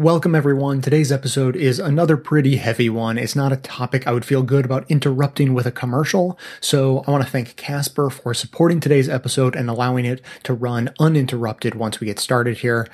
Welcome, everyone. Today's episode is another pretty heavy one. It's not a topic I would feel good about interrupting with a commercial, so I want to thank Casper for supporting today's episode and allowing it to run uninterrupted once we get started here.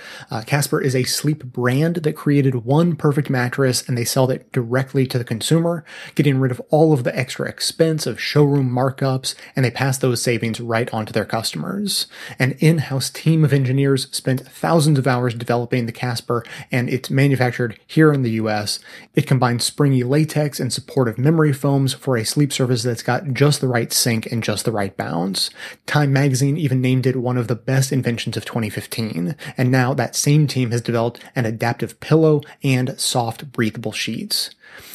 Casper is a sleep brand that created one perfect mattress, and they sell it directly to the consumer, getting rid of all of the extra expense of showroom markups, and they pass those savings right on to their customers. An in-house team of engineers spent thousands of hours developing the Casper, and it's manufactured here in the U.S. It combines springy latex and supportive memory foams for a sleep surface that's got just the right sink and just the right bounce. Time magazine even named it one of the best inventions of 2015, and now that same team has developed an adaptive pillow and soft, breathable sheets.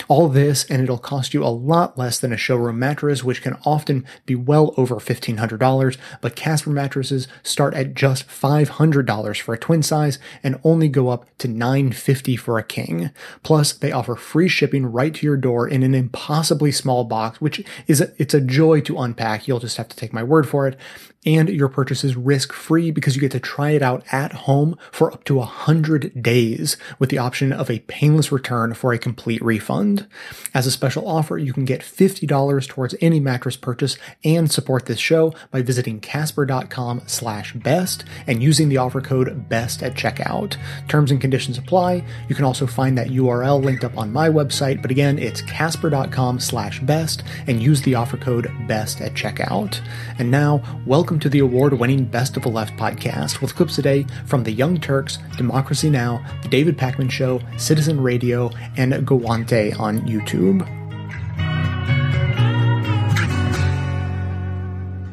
All this, and it'll cost you a lot less than a showroom mattress, which can often be well over $1,500, but Casper mattresses start at just $500 for a twin size and only go up to $950 for a king. Plus, they offer free shipping right to your door in an impossibly small box, which is it's a joy to unpack. You'll just have to take my word for it. And your purchase is risk-free because you get to try it out at home for up to 100 days with the option of a painless return for a complete refund. As a special offer, you can get $50 towards any mattress purchase and support this show by visiting casper.com/best and using the offer code BEST at checkout. Terms and conditions apply. You can also find that URL linked up on my website, but again, it's casper.com/best and use the offer code BEST at checkout. And now, welcome to the award-winning Best of the Left podcast with clips today from The Young Turks, Democracy Now!, The David Pakman Show, Citizen Radio, and Guante on YouTube.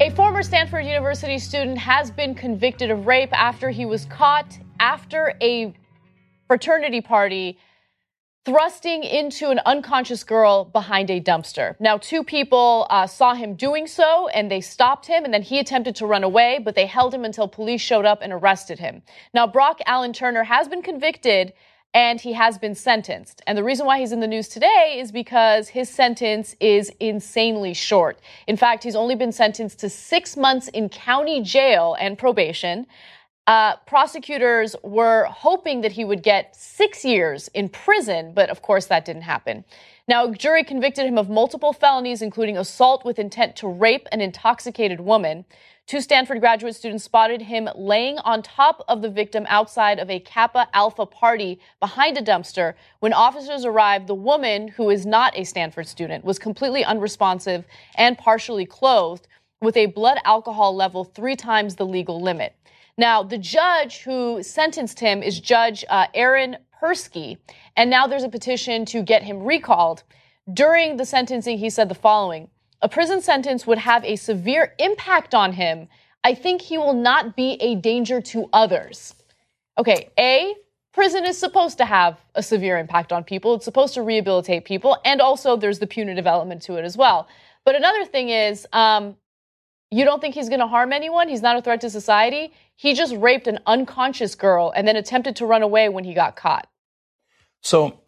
A former Stanford University student has been convicted of rape after he was caught after a fraternity party thrusting into an unconscious girl behind a dumpster. Now, two people saw him doing so, and they stopped him, and then he attempted to run away, but they held him until police showed up and arrested him. Now, Brock Allen Turner has been convicted, and he has been sentenced. And the reason why he's in the news today is because his sentence is insanely short. In fact, he's only been sentenced to 6 months in county jail and probation. Prosecutors were hoping that he would get 6 years in prison, but of course that didn't happen. Now, a jury convicted him of multiple felonies, including assault with intent to rape an intoxicated woman. Two Stanford graduate students spotted him laying on top of the victim outside of a Kappa Alpha party behind a dumpster. When officers arrived, the woman, who is not a Stanford student, was completely unresponsive and partially clothed with a blood alcohol level 3 times the legal limit. Now, the judge who sentenced him is Judge Aaron Persky, and now there's a petition to get him recalled. During the sentencing, he said the following: "A prison sentence would have a severe impact on him. I think he will not be a danger to others." Okay, A, prison is supposed to have a severe impact on people. It's supposed to rehabilitate people, and also there's the punitive element to it as well. But another thing is, you don't think he's going to harm anyone? He's not a threat to society? He just raped an unconscious girl and then attempted to run away when he got caught. So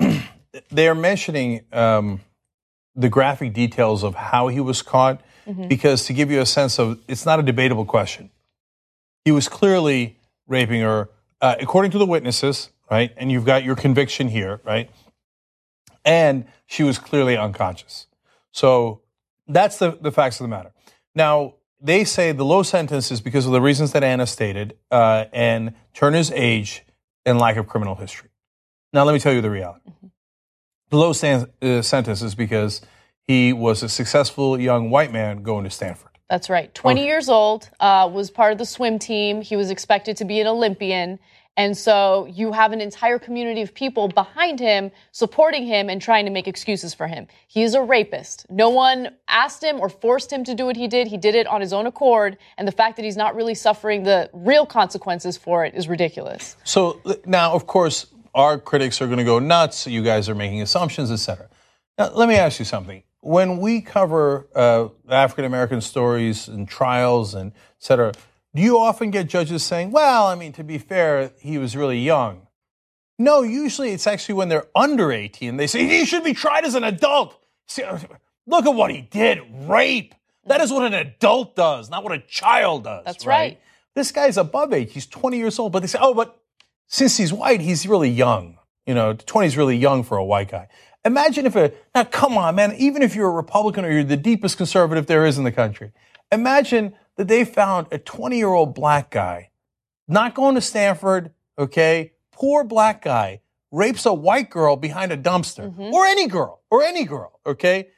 they're mentioning the graphic details of how he was caught, because to give you a sense of, it's not a debatable question. He was clearly raping her, according to the witnesses, right? And you've got your conviction here, right? And she was clearly unconscious. So that's the facts of the matter. Now, they say the low sentence is because of the reasons that Anna stated, and Turner's age and lack of criminal history. Now, let me tell you the reality. The low sentence is because he was a successful young white man going to Stanford. That's right. 20 years old, was part of the swim team. He was expected to be an Olympian. And so you have an entire community of people behind him, supporting him and trying to make excuses for him. He is a rapist. No one asked him or forced him to do what he did. He did it on his own accord. And the fact that he's not really suffering the real consequences for it is ridiculous. So now, of course, our critics are going to go nuts. You guys are making assumptions, etc. Now, let me ask you something. When we cover African-American stories and trials and etc., do you often get judges saying, well, I mean, to be fair, he was really young? No, usually it's actually when they're under 18, they say, he should be tried as an adult. See, look at what he did, rape. That is what an adult does, not what a child does. That's right. This guy's above age. He's 20 years old, but they say, oh, but since he's white, he's really young. You know, 20 is really young for a white guy. Imagine if now come on, man, even if you're a Republican or you're the deepest conservative there is in the country, imagine that they found a 20-year-old black guy, not going to Stanford, okay, poor black guy, rapes a white girl behind a dumpster, or any girl, okay,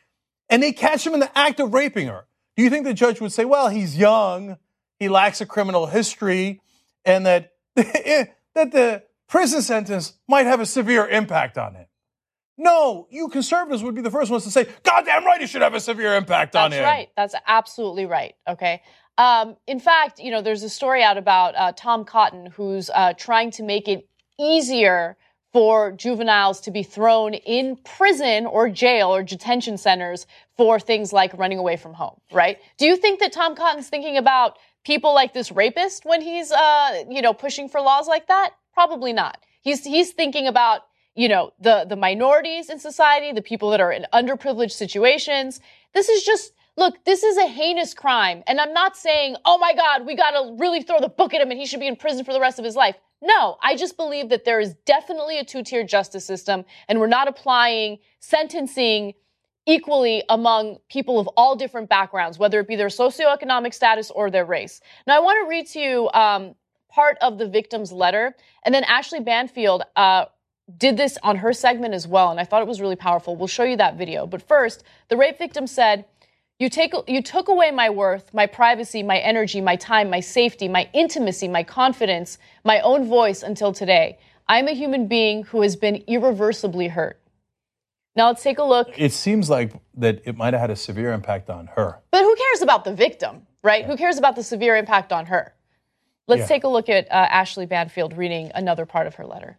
and they catch him in the act of raping her. Do you think the judge would say, well, he's young, he lacks a criminal history, and that the prison sentence might have a severe impact on him? No, you conservatives would be the first ones to say, goddamn right, it should have a severe impact on him. That's right. That's absolutely right. Okay. In fact, you know, there's a story out about Tom Cotton, who's trying to make it easier for juveniles to be thrown in prison or jail or detention centers for things like running away from home, right? Do you think that Tom Cotton's thinking about people like this rapist when he's, pushing for laws like that? Probably not. He's thinking about, you know, the minorities in society, the people that are in underprivileged situations. This is just, look, this is a heinous crime. And I'm not saying, oh my God, we gotta really throw the book at him and he should be in prison for the rest of his life. No, I just believe that there is definitely a two-tier justice system, and we're not applying sentencing equally among people of all different backgrounds, whether it be their socioeconomic status or their race. Now, I want to read to you part of the victim's letter, and then Ashley Banfield did this on her segment as well, and I thought it was really powerful. We'll show you that video. But first, the rape victim said, You took away my worth, my privacy, my energy, my time, my safety, my intimacy, my confidence, my own voice until today. I'm a human being who has been irreversibly hurt. Now let's take a look. It seems like that it might have had a severe impact on her. But who cares about the victim, right? Yeah. Who cares about the severe impact on her? Let's take a look at Ashley Banfield reading another part of her letter.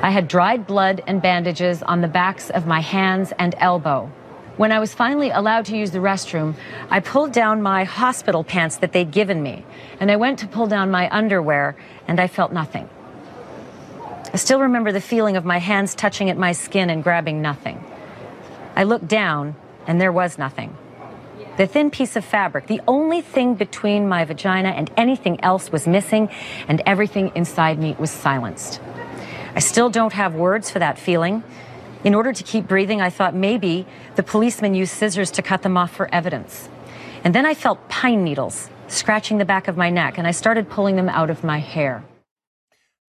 I had dried blood and bandages on the backs of my hands and elbow. When I was finally allowed to use the restroom, I pulled down my hospital pants that they'd given me, and I went to pull down my underwear, and I felt nothing. I still remember the feeling of my hands touching at my skin and grabbing nothing. I looked down, and there was nothing. The thin piece of fabric, the only thing between my vagina and anything else, was missing, and everything inside me was silenced. I still don't have words for that feeling. In order to keep breathing, I thought maybe the policeman used scissors to cut them off for evidence. And then I felt pine needles scratching the back of my neck, and I started pulling them out of my hair.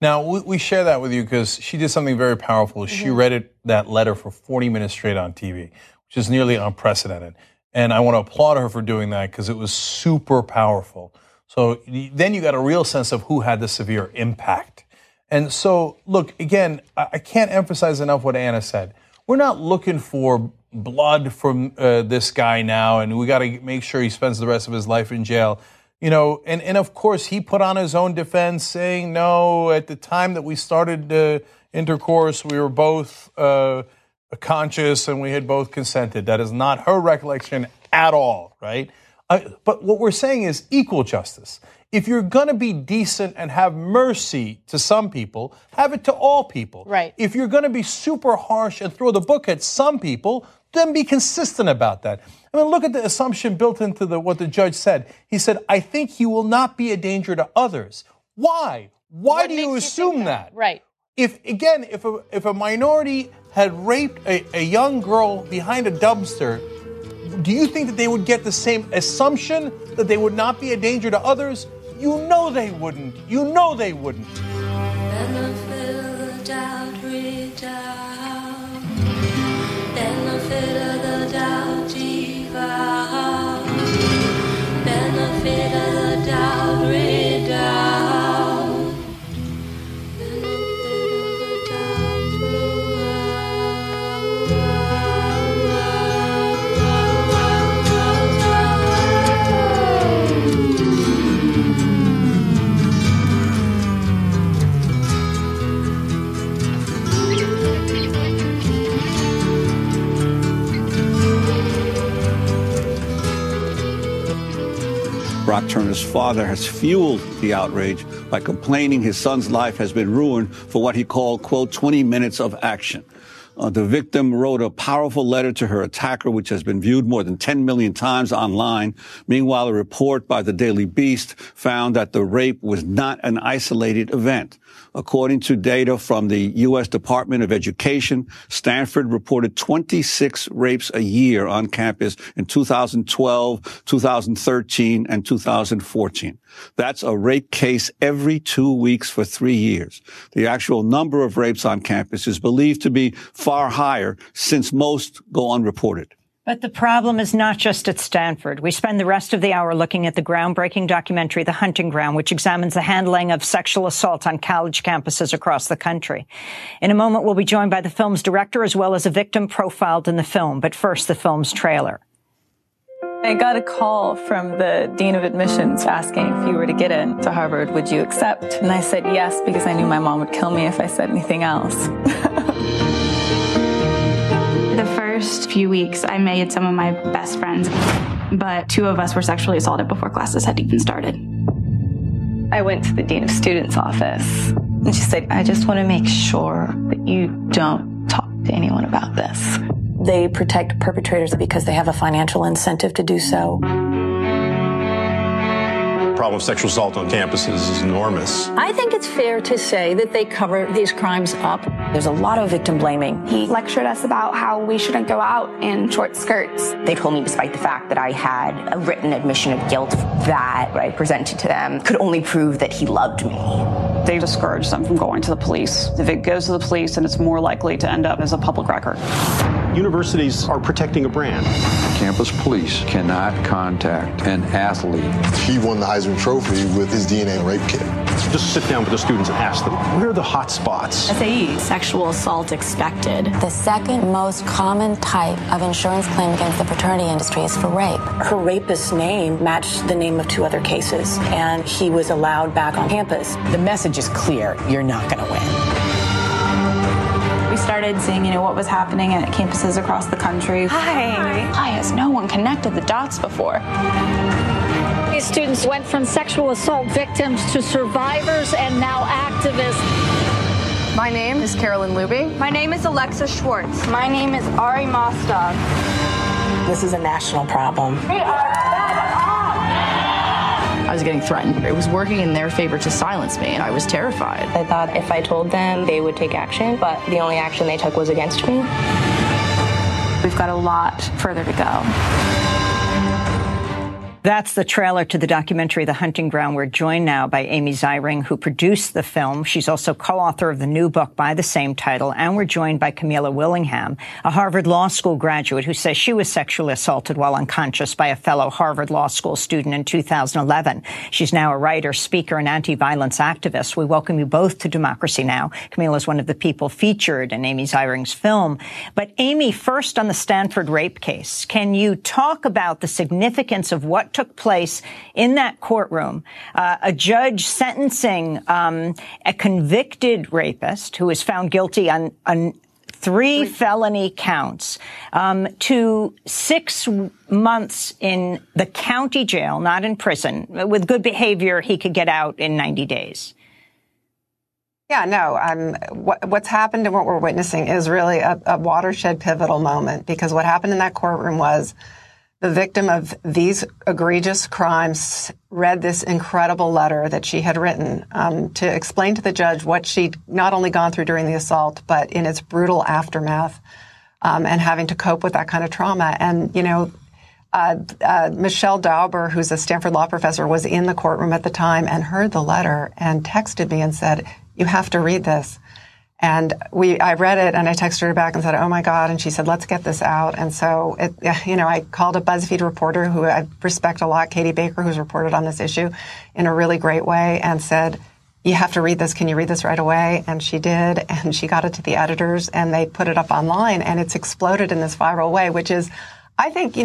Now, we share that with you because she did something very powerful. Mm-hmm. She read that letter for 40 minutes straight on TV, which is nearly unprecedented. And I want to applaud her for doing that because it was super powerful. So then you got a real sense of who had the severe impact. And so, look, again, I can't emphasize enough what Anna said. We're not looking for blood from this guy now, and we got to make sure he spends the rest of his life in jail. You know, and of course, he put on his own defense saying, no, at the time that we started intercourse, we were both conscious and we had both consented. That is not her recollection at all, right? But what we're saying is equal justice. If you're going to be decent and have mercy to some people, have it to all people. Right. If you're going to be super harsh and throw the book at some people, then be consistent about that. I mean, look at the assumption built into what the judge said. He said, I think he will not be a danger to others. Why? Why do you assume that? Right. If a minority had raped a young girl behind a dumpster, do you think that they would get the same assumption that they would not be a danger to others? You know they wouldn't. You know they wouldn't. Brock Turner's father has fueled the outrage by complaining his son's life has been ruined for what he called, quote, 20 minutes of action. The victim wrote a powerful letter to her attacker, which has been viewed more than 10 million times online. Meanwhile, a report by the Daily Beast found that the rape was not an isolated event. According to data from the U.S. Department of Education, Stanford reported 26 rapes a year on campus in 2012, 2013, and 2014. That's a rape case every 2 weeks for 3 years. The actual number of rapes on campus is believed to be far higher, since most go unreported. But the problem is not just at Stanford. We spend the rest of the hour looking at the groundbreaking documentary, The Hunting Ground, which examines the handling of sexual assault on college campuses across the country. In a moment, we'll be joined by the film's director as well as a victim profiled in the film. But first, the film's trailer. I got a call from the Dean of Admissions asking if you were to get in to Harvard, would you accept? And I said yes, because I knew my mom would kill me if I said anything else. The first few weeks, I made some of my best friends, but two of us were sexually assaulted before classes had even started. I went to the Dean of Students' office, and she said, I just want to make sure that you don't talk to anyone about this. They protect perpetrators because they have a financial incentive to do so. The problem of sexual assault on campuses is enormous. I think it's fair to say that they cover these crimes up. There's a lot of victim blaming. He lectured us about how we shouldn't go out in short skirts. They told me, despite the fact that I had a written admission of guilt, that I presented to them could only prove that he loved me. They discourage them from going to the police. If it goes to the police, then it's more likely to end up as a public record. Universities are protecting a brand. Campus police cannot contact an athlete. He won the Heisman Trophy with his DNA rape kit. Just sit down with the students and ask them, where are the hot spots? SAE, sexual assault expected. The second most common type of insurance claim against the fraternity industry is for rape. Her rapist's name matched the name of two other cases, and he was allowed back on campus. The message is clear. You're not going to win. Started seeing, what was happening at campuses across the country. Hi, has no one connected the dots before? These students went from sexual assault victims to survivors and now activists. My name is Carolyn Luby. My name is Alexa Schwartz. My name is Ari Mostov. This is a national problem. We are fed up. I was getting threatened. It was working in their favor to silence me, and I was terrified. I thought if I told them, they would take action, but the only action they took was against me. We've got a lot further to go. That's the trailer to the documentary, The Hunting Ground. We're joined now by Amy Ziering, who produced the film. She's also co-author of the new book by the same title. And we're joined by Camila Willingham, a Harvard Law School graduate who says she was sexually assaulted while unconscious by a fellow Harvard Law School student in 2011. She's now a writer, speaker, and anti-violence activist. We welcome you both to Democracy Now! Camila is one of the people featured in Amy Ziering's film. But Amy, first on the Stanford rape case, can you talk about the significance of what took place in that courtroom, a judge sentencing a convicted rapist who was found guilty on three felony counts to 6 months in the county jail, not in prison. With good behavior, he could get out in 90 days. Yeah, no, what's happened and what we're witnessing is really a watershed pivotal moment, because what happened in that courtroom was the victim of these egregious crimes read this incredible letter that she had written to explain to the judge what she'd not only gone through during the assault, but in its brutal aftermath and having to cope with that kind of trauma. And, Michelle Dauber, who's a Stanford law professor, was in the courtroom at the time and heard the letter and texted me and said, you have to read this. And I read it, and I texted her back and said, oh, my God. And she said, let's get this out. And so, I called a BuzzFeed reporter who I respect a lot, Katie Baker, who's reported on this issue in a really great way, and said, you have to read this. Can you read this right away? And she did, and she got it to the editors, and they put it up online, and it's exploded in this viral way, which is, I think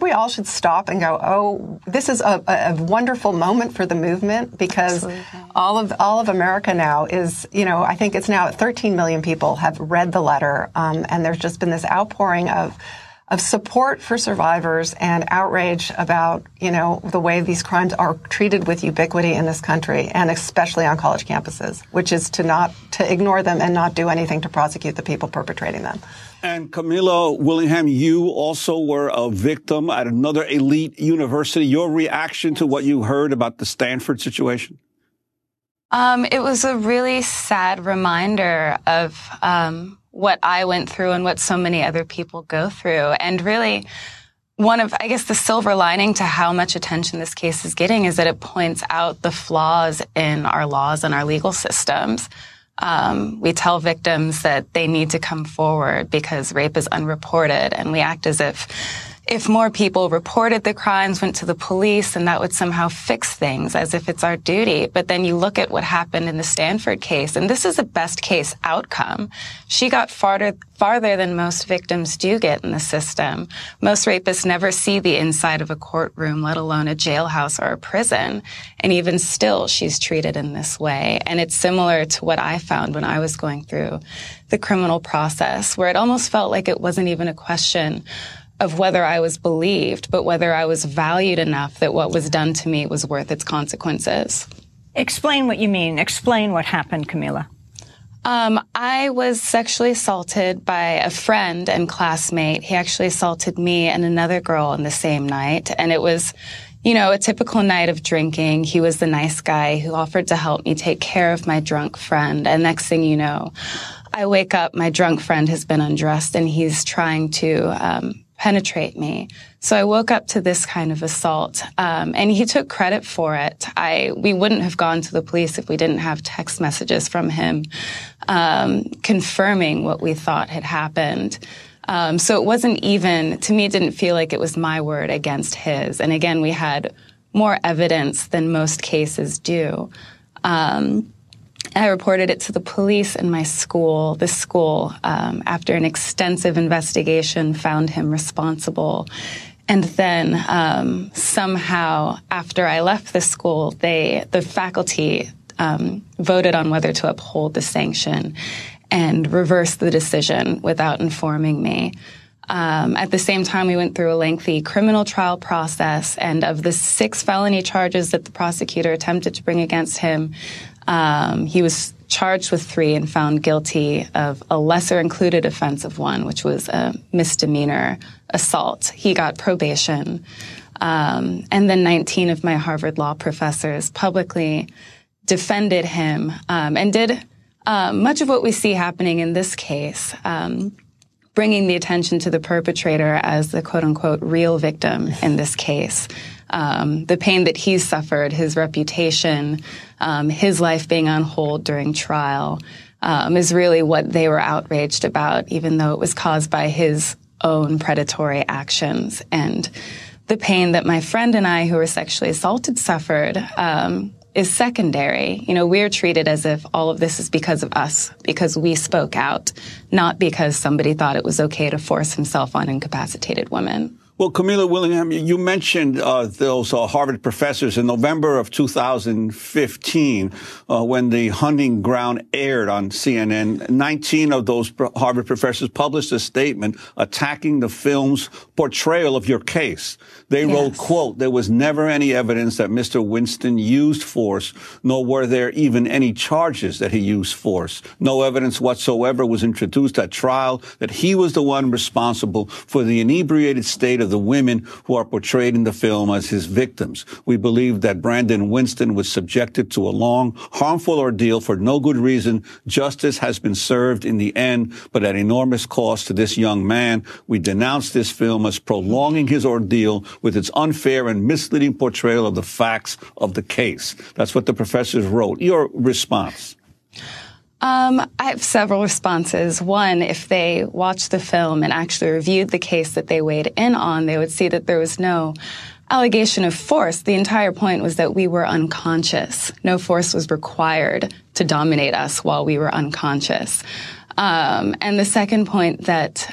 we all should stop and go, oh, this is a wonderful moment for the movement, because all of America now is, I think it's now 13 million people have read the letter. And there's just been this outpouring of of support for survivors and outrage about, you know, the way these crimes are treated with ubiquity in this country, and especially on college campuses, which is to ignore them and not do anything to prosecute the people perpetrating them. And Camila Willingham, you also were a victim at another elite university. Your reaction to what you heard about the Stanford situation? It was a really sad reminder of what I went through and what so many other people go through. And really, one of, I guess, the silver lining to how much attention this case is getting is that it points out the flaws in our laws and our legal systems. We tell victims that they need to come forward because rape is unreported, and we act as if more people reported the crimes, went to the police, and that would somehow fix things, as if it's our duty. But then you look at what happened in the Stanford case, and this is the best case outcome. She got farther than most victims do get in the system. Most rapists never see the inside of a courtroom, let alone a jailhouse or a prison. And even still, she's treated in this way. And it's similar to what I found when I was going through the criminal process, where it almost felt like it wasn't even a question of whether I was believed, but whether I was valued enough that what was done to me was worth its consequences. Explain what you mean. Explain what happened, Camila. I was sexually assaulted by a friend and classmate. He actually assaulted me and another girl on the same night. And it was, you know, a typical night of drinking. He was the nice guy who offered to help me take care of my drunk friend. And next thing you know, I wake up, my drunk friend has been undressed, and he's trying to penetrate me. So I woke up to this kind of assault, and he took credit for it. We wouldn't have gone to the police if we didn't have text messages from him confirming what we thought had happened. So it wasn't even, to me, it didn't feel like it was my word against his. And again, we had more evidence than most cases do. I reported it to the police in my school. This school, after an extensive investigation, found him responsible. And then somehow, after I left the school, the faculty voted on whether to uphold the sanction and reverse the decision without informing me. At the same time, we went through a lengthy criminal trial process, and of the 6 felony charges that the prosecutor attempted to bring against him, he was charged with 3 and found guilty of a lesser included offense of 1, which was a misdemeanor assault. He got probation. And then 19 of my Harvard law professors publicly defended him and did much of what we see happening in this case, bringing the attention to the perpetrator as the quote-unquote real victim in this case. The pain that he's suffered, his reputation, his life being on hold during trial, is really what they were outraged about, even though it was caused by his own predatory actions. And the pain that my friend and I, who were sexually assaulted, suffered is secondary. You know, we're treated as if all of this is because of us, because we spoke out, not because somebody thought it was okay to force himself on incapacitated women. Well, Camila Willingham, you mentioned those Harvard professors. In November of 2015, when The Hunting Ground aired on CNN, 19 of those Harvard professors published a statement attacking the film's portrayal of your case. They wrote, quote, "There was never any evidence that Mr. Winston used force, nor were there even any charges that he used force. No evidence whatsoever was introduced at trial that he was the one responsible for the inebriated state of the women who are portrayed in the film as his victims. We believe that Brandon Winston was subjected to a long, harmful ordeal for no good reason. Justice has been served in the end, but at enormous cost to this young man. We denounce this film as prolonging his ordeal with its unfair and misleading portrayal of the facts of the case." That's what the professors wrote. Your response? I have several responses. One, if they watched the film and actually reviewed the case that they weighed in on, they would see that there was no allegation of force. The entire point was that we were unconscious. No force was required to dominate us while we were unconscious. And the second point, that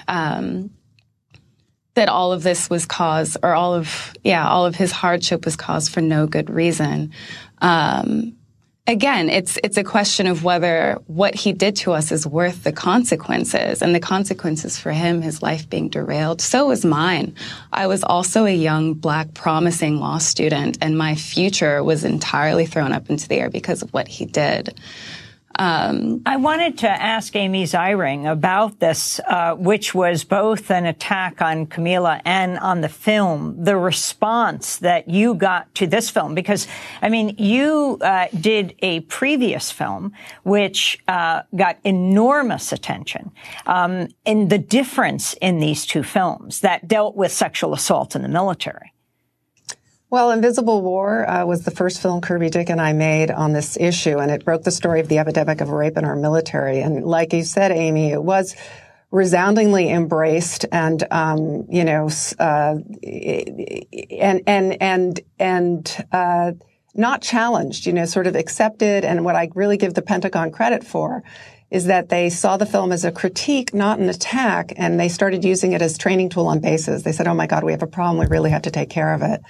that all of this was caused, or all of his hardship was caused for no good reason. Again, it's a question of whether what he did to us is worth the consequences. And the consequences for him, his life being derailed, so was mine. I was also a young, black, promising law student, and my future was entirely thrown up into the air because of what he did. I wanted to ask Amy Ziering about this, which was both an attack on Camila and on the film, the response that you got to this film. Because, I mean, you did a previous film which got enormous attention. And the difference in these two films that dealt with sexual assault in the military. Well, Invisible War was the first film Kirby Dick and I made on this issue, and it broke the story of the epidemic of rape in our military. And like you said, Amy, it was resoundingly embraced, and not challenged, sort of accepted. And what I really give the Pentagon credit for is that they saw the film as a critique, not an attack, and they started using it as training tool on bases. They said, "Oh my God, we have a problem. We really have to take care of it."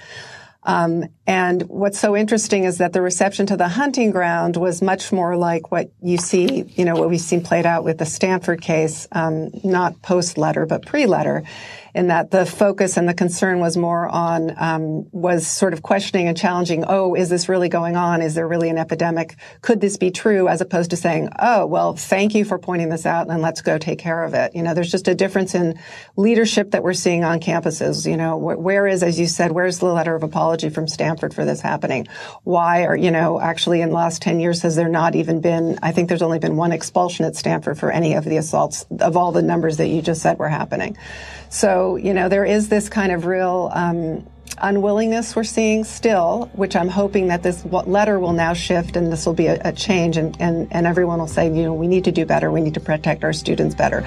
And what's so interesting is that the reception to The Hunting Ground was much more like what you see, what we've seen played out with the Stanford case, not post-letter, but pre-letter, in that the focus and the concern was more on, was sort of questioning and challenging, oh, is this really going on? Is there really an epidemic? Could this be true? As opposed to saying, oh, well, thank you for pointing this out and let's go take care of it. There's just a difference in leadership that we're seeing on campuses. Where is, as you said, where's the letter of apology from Stanford for this happening? Why are, actually in the last 10 years has there not even been, I think there's only been one expulsion at Stanford for any of the assaults of all the numbers that you just said were happening. So, there is this kind of real unwillingness we're seeing still, which I'm hoping that this letter will now shift and this will be a change, and everyone will say, we need to do better. We need to protect our students better.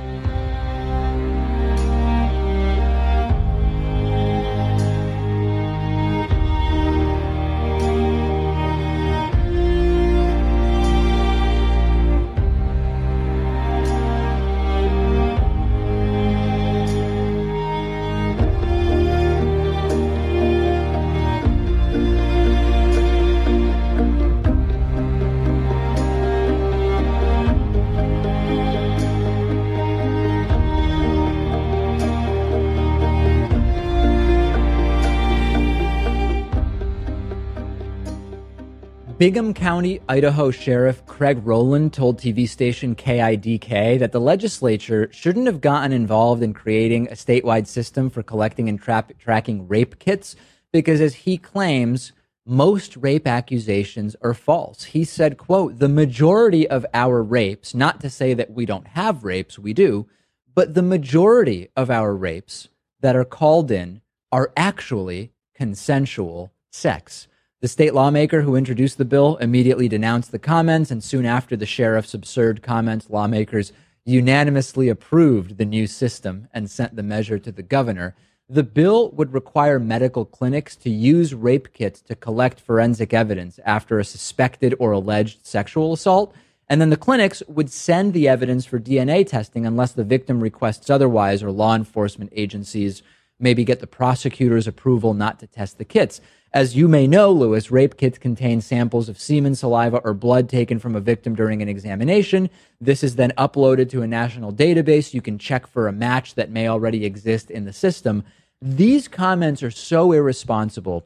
Bingham County, Idaho Sheriff Craig Rowland told TV station KIDK that the legislature shouldn't have gotten involved in creating a statewide system for collecting and tracking rape kits because, as he claims, most rape accusations are false. He said, quote, "The majority of our rapes, not to say that we don't have rapes, we do, but the majority of our rapes that are called in are actually consensual sex." The state lawmaker who introduced the bill immediately denounced the comments, and soon after the sheriff's absurd comments, lawmakers unanimously approved the new system and sent the measure to the governor. The bill would require medical clinics to use rape kits to collect forensic evidence after a suspected or alleged sexual assault, and then the clinics would send the evidence for DNA testing unless the victim requests otherwise, or law enforcement agencies maybe get the prosecutor's approval not to test the kits. As you may know, Lewis, rape kits contain samples of semen, saliva, or blood taken from a victim during an examination. This is then uploaded to a national database. You can check for a match that may already exist in the system. These comments are so irresponsible.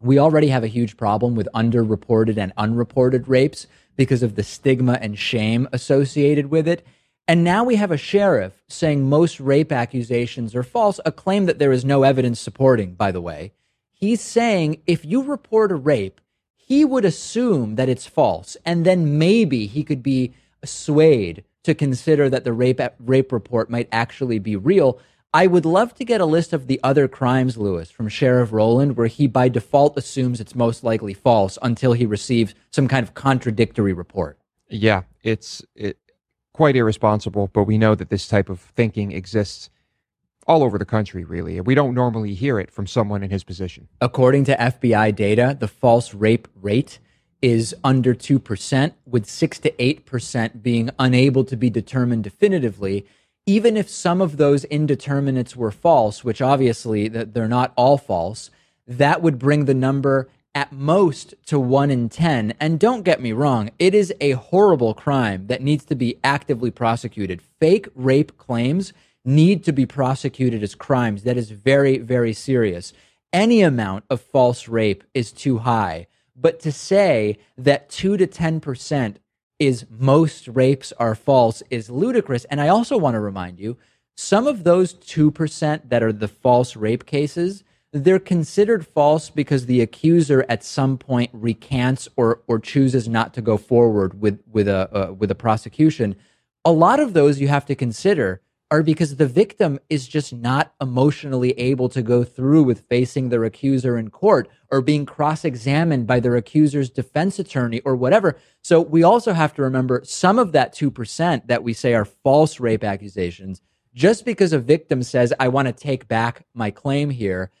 We already have a huge problem with underreported and unreported rapes because of the stigma and shame associated with it. And now we have a sheriff saying most rape accusations are false, a claim that there is no evidence supporting, by the way. He's saying if you report a rape, he would assume that it's false, and then maybe he could be swayed to consider that the rape report might actually be real. I would love to get a list of the other crimes, Lewis, from Sheriff Rowland, where he by default assumes it's most likely false until he receives some kind of contradictory report. Yeah, it's quite irresponsible, but we know that this type of thinking exists all over the country, really. We don't normally hear it from someone in his position. According to FBI data, the false rape rate is under 2%, with 6 to 8% being unable to be determined definitively. Even if some of those indeterminates were false, which obviously they're not all false, that would bring the number at most to 1 in 10. And don't get me wrong, it is a horrible crime that needs to be actively prosecuted. Fake rape claims need to be prosecuted as crimes. That is very, very serious. Any amount of false rape is too high. But to say that 2 to 10% is most rapes are false is ludicrous. And I also want to remind you, some of those 2% that are the false rape cases, they're considered false because the accuser at some point recants or chooses not to go forward with a prosecution. A lot of those you have to consider are because the victim is just not emotionally able to go through with facing their accuser in court or being cross-examined by their accuser's defense attorney or whatever. So we also have to remember some of that 2% that we say are false rape accusations, just because a victim says, I want to take back my claim here,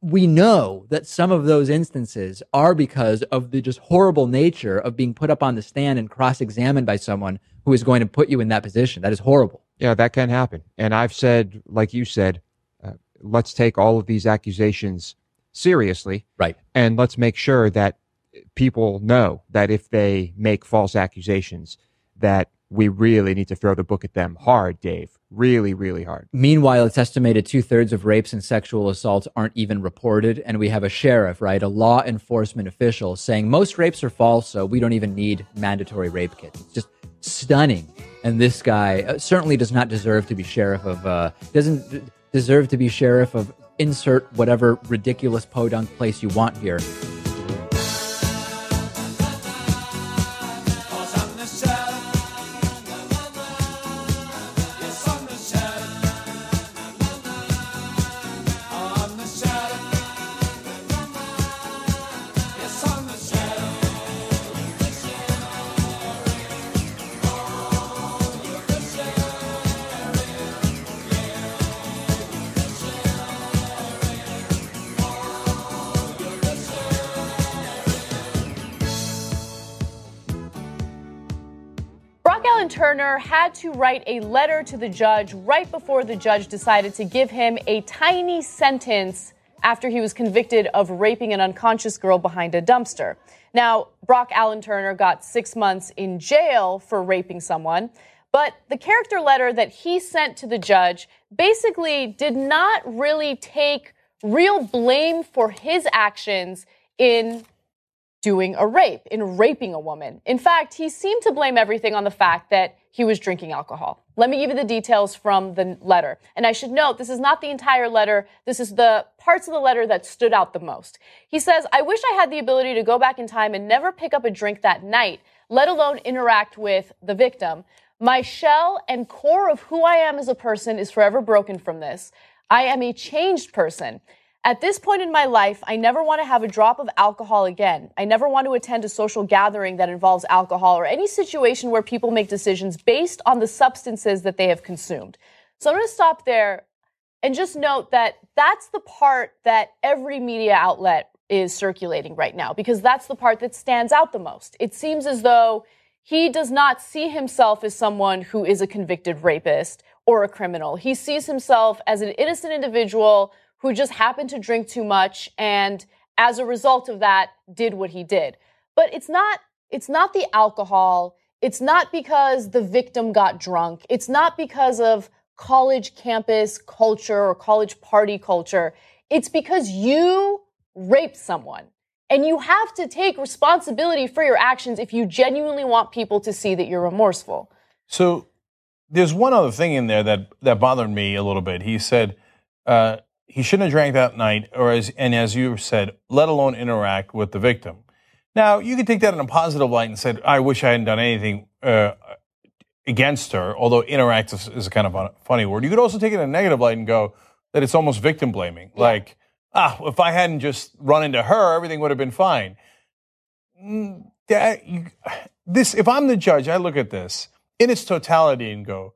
we know that some of those instances are because of the just horrible nature of being put up on the stand and cross-examined by someone who is going to put you in that position. That is horrible. Yeah, that can happen. And I've said, like you said, let's take all of these accusations seriously. Right. And let's make sure that people know that if they make false accusations, that we really need to throw the book at them hard, Dave. Really, really hard. Meanwhile, it's estimated 2/3 of rapes and sexual assaults aren't even reported. And we have a sheriff, right, a law enforcement official saying most rapes are false, so we don't even need mandatory rape kits. It's just stunning. And this guy certainly does not deserve to be sheriff of, doesn't deserve to be sheriff of insert whatever ridiculous podunk place you want here. Turner had to write a letter to the judge right before the judge decided to give him a tiny sentence after he was convicted of raping an unconscious girl behind a dumpster. Now, Brock Allen Turner got 6 months in jail for raping someone, but the character letter that he sent to the judge basically did not really take real blame for his actions in doing a rape, in raping a woman. In fact, he seemed to blame everything on the fact that he was drinking alcohol. Let me give you the details from the letter. And I should note, this is not the entire letter. This is the parts of the letter that stood out the most. He says, I wish I had the ability to go back in time and never pick up a drink that night, let alone interact with the victim. My shell and core of who I am as a person is forever broken from this. I am a changed person. At this point in my life, I never want to have a drop of alcohol again. I never want to attend a social gathering that involves alcohol or any situation where people make decisions based on the substances that they have consumed. So I'm going to stop there and just note that that's the part that every media outlet is circulating right now, because that's the part that stands out the most. It seems as though he does not see himself as someone who is a convicted rapist or a criminal. He sees himself as an innocent individual who just happened to drink too much and as a result of that did what he did. But it's not the alcohol. It's not because the victim got drunk. It's not because of college campus culture or college party culture. It's because you raped someone. And you have to take responsibility for your actions if you genuinely want people to see that you're remorseful. So there's one other thing in there that bothered me a little bit. He said, he shouldn't have drank that night, as you said, let alone interact with the victim. Now, you could take that in a positive light and say, I wish I hadn't done anything against her, although interact is a kind of a funny word. You could also take it in a negative light and go that it's almost victim blaming. Yeah. Like, if I hadn't just run into her, everything would have been fine. If I'm the judge, I look at this in its totality and go,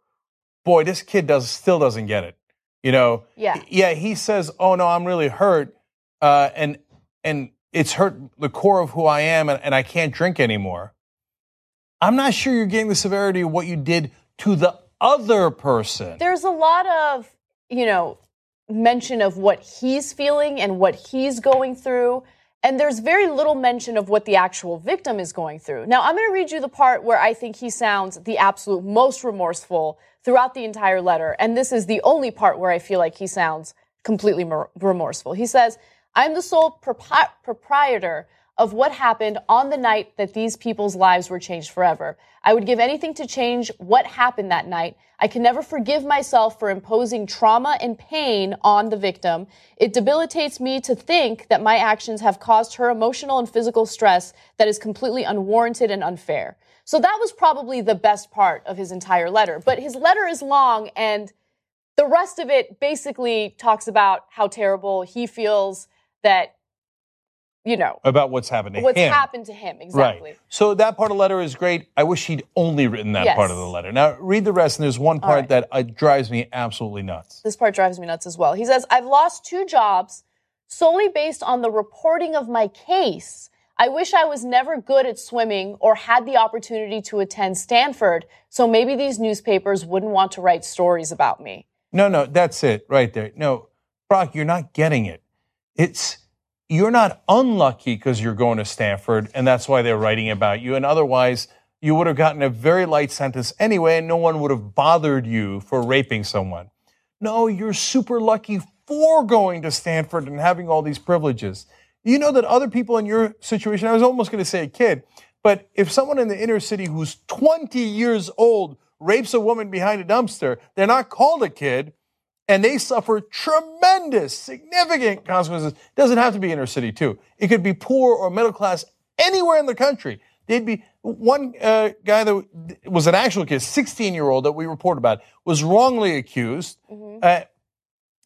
boy, this kid still doesn't get it. You know, yeah. He says, "Oh no, I'm really hurt, and it's hurt the core of who I am, and I can't drink anymore." I'm not sure you're getting the severity of what you did to the other person. There's a lot of mention of what he's feeling and what he's going through, And there's very little mention of what the actual victim is going through. Now, I'm going to read you the part where I think he sounds the absolute most remorseful throughout the entire letter. And this is the only part where I feel like he sounds completely remorseful. He says, I'm the sole proprietor of what happened on the night that these people's lives were changed forever. I would give anything to change what happened that night. I can never forgive myself for imposing trauma and pain on the victim. It debilitates me to think that my actions have caused her emotional and physical stress that is completely unwarranted and unfair. So that was probably the best part of his entire letter. But his letter is long, and the rest of it basically talks about how terrible he feels that, you know, about what's happened to him. What's happened to him, exactly. Right. So that part of the letter is great. I wish he'd only written that part of the letter. Now, read the rest, and there's one part that drives me absolutely nuts. This part drives me nuts as well. He says, I've lost 2 jobs solely based on the reporting of my case. I wish I was never good at swimming or had the opportunity to attend Stanford, so maybe these newspapers wouldn't want to write stories about me. No, that's it right there. No, Brock, you're not getting it. You're not unlucky because you're going to Stanford, and that's why they're writing about you. And otherwise, you would have gotten a very light sentence anyway, and no one would have bothered you for raping someone. No, you're super lucky for going to Stanford and having all these privileges. You know that other people in your situation, I was almost going to say a kid, but if someone in the inner city who's 20 years old rapes a woman behind a dumpster, they're not called a kid. And they suffer tremendous, significant consequences. It doesn't have to be inner city, too. It could be poor or middle class anywhere in the country. They'd be one guy that was an actual kid, 16-year-old that we report about, was wrongly accused. Mm-hmm.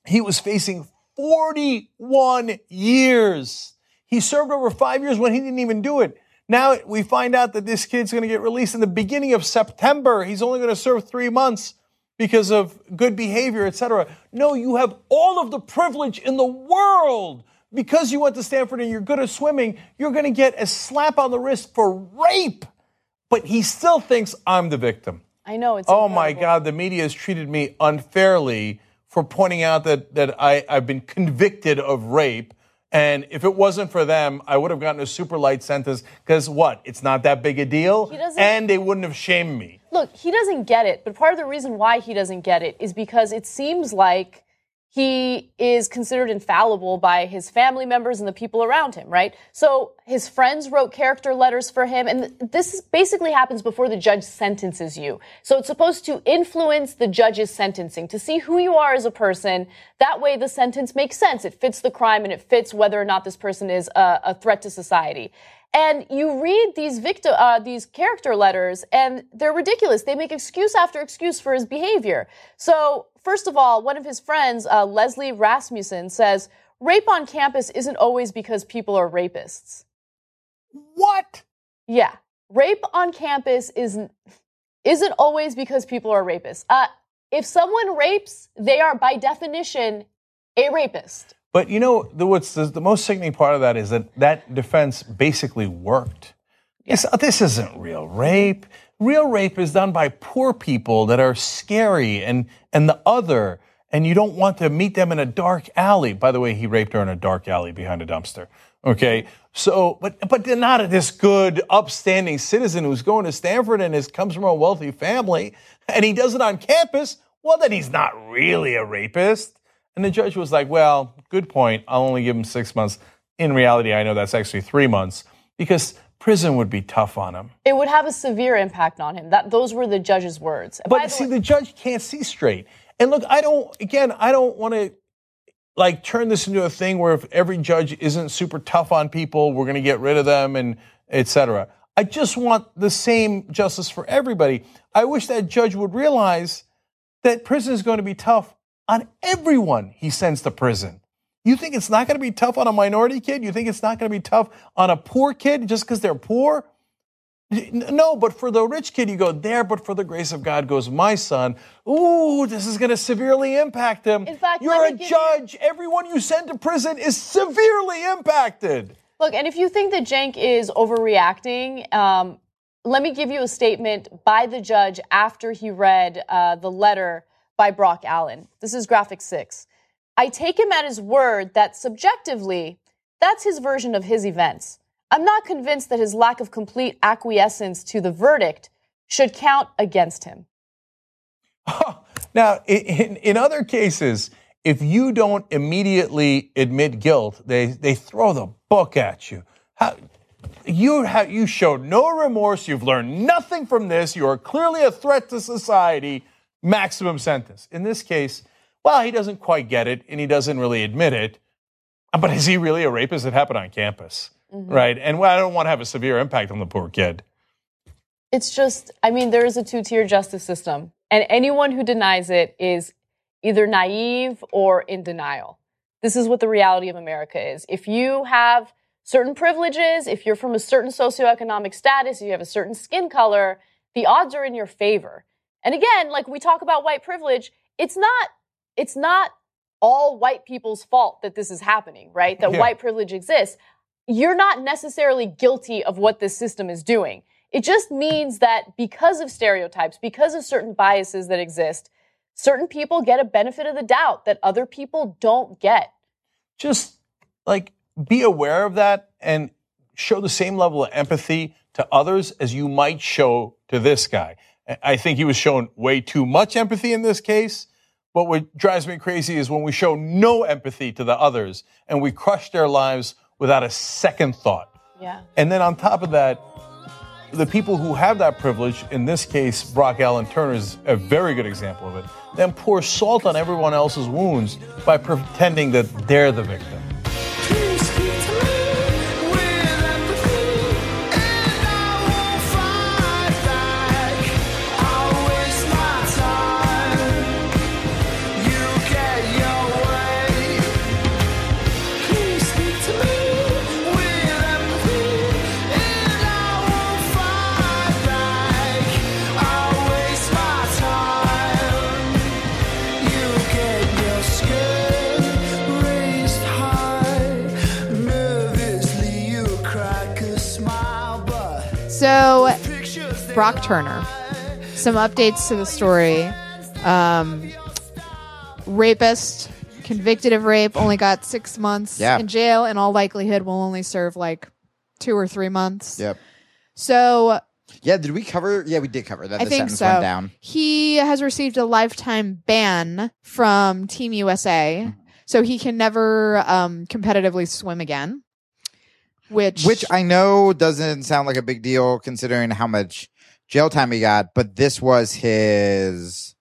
He was facing 41 years. He served over 5 years when he didn't even do it. Now we find out that this kid's going to get released in the beginning of September. He's only going to serve 3 months. Because of good behavior, etc. No, you have all of the privilege in the world. Because you went to Stanford and you're good at swimming, you're going to get a slap on the wrist for rape. But he still thinks I'm the victim. I know. It's incredible. My God, the media has treated me unfairly for pointing out that I've been convicted of rape. And if it wasn't for them, I would have gotten a super light sentence because what? It's not that big a deal. And they wouldn't have shamed me. Look, he doesn't get it. But part of the reason why he doesn't get it is because it seems like he is considered infallible by his family members and the people around him, right? So his friends wrote character letters for him. And this basically happens before the judge sentences you. So it's supposed to influence the judge's sentencing to see who you are as a person. That way the sentence makes sense. It fits the crime and it fits whether or not this person is a threat to society. And you read these character letters, and they're ridiculous. They make excuse after excuse for his behavior. So, first of all, one of his friends, Leslie Rasmussen, says, rape on campus isn't always because people are rapists. What? Yeah. Rape on campus isn't always because people are rapists. If someone rapes, they are, by definition, a rapist. But you know, what's the most sickening part of that is that defense basically worked. Yes, this isn't real rape. Real rape is done by poor people that are scary and the other, and you don't want to meet them in a dark alley. By the way, he raped her in a dark alley behind a dumpster. Okay, so but they're not this good, upstanding citizen who's going to Stanford and comes from a wealthy family, and he does it on campus. Well, then he's not really a rapist. And the judge was like, well, good point. I'll only give him 6 months. In reality, I know that's actually 3 months because prison would be tough on him. It would have a severe impact on him. Those were the judge's words. But see, the judge can't see straight. And look, I don't want to like turn this into a thing where if every judge isn't super tough on people, we're going to get rid of them and et cetera. I just want the same justice for everybody. I wish that judge would realize that prison is going to be tough on everyone he sends to prison. You think it's not going to be tough on a minority kid? You think it's not going to be tough on a poor kid just because they're poor? No, but for the rich kid, you go there, but for the grace of God goes my son. Ooh, this is going to severely impact him. In fact, you're a judge. Everyone you send to prison is severely impacted. Look, and if you think that Cenk is overreacting, let me give you a statement by the judge after he read the letter by Brock Allen. This is graphic 6. I take him at his word that subjectively, That's his version of his events. I'm not convinced that his lack of complete acquiescence to the verdict should count against him. Now, in other cases, if you don't immediately admit guilt, they throw the book at you. You showed no remorse. You've learned nothing from this. You are clearly a threat to society. Maximum sentence. In this case, well, he doesn't quite get it, and he doesn't really admit it. But is he really a rapist? It happened on campus, right? And well, I don't want to have a severe impact on the poor kid. It's just, I mean, there is a two-tier justice system, and anyone who denies it is either naive or in denial. This is what the reality of America is. If you have certain privileges, if you're from a certain socioeconomic status, you have a certain skin color, the odds are in your favor. And again, like we talk about white privilege, it's not all white people's fault that this is happening, right? That white privilege exists. You're not necessarily guilty of what this system is doing. It just means that because of stereotypes, because of certain biases that exist, certain people get a benefit of the doubt that other people don't get. Just like be aware of that and show the same level of empathy to others as you might show to this guy. I think he was shown way too much empathy in this case. But what drives me crazy is when we show no empathy to the others and we crush their lives without a second thought. Yeah. And then on top of that, the people who have that privilege, in this case, Brock Allen Turner is a very good example of it, then pour salt on everyone else's wounds by pretending that they're the victim. So, Brock Turner, some updates to the story. Rapist, convicted of rape, only got 6 months in jail. In all likelihood, will only serve like 2 or 3 months. Yep. So... yeah, did we cover... yeah, we did cover that. The sentence went down. He has received a lifetime ban from Team USA, so he can never competitively swim again. Which I know doesn't sound like a big deal considering how much jail time he got, but this was his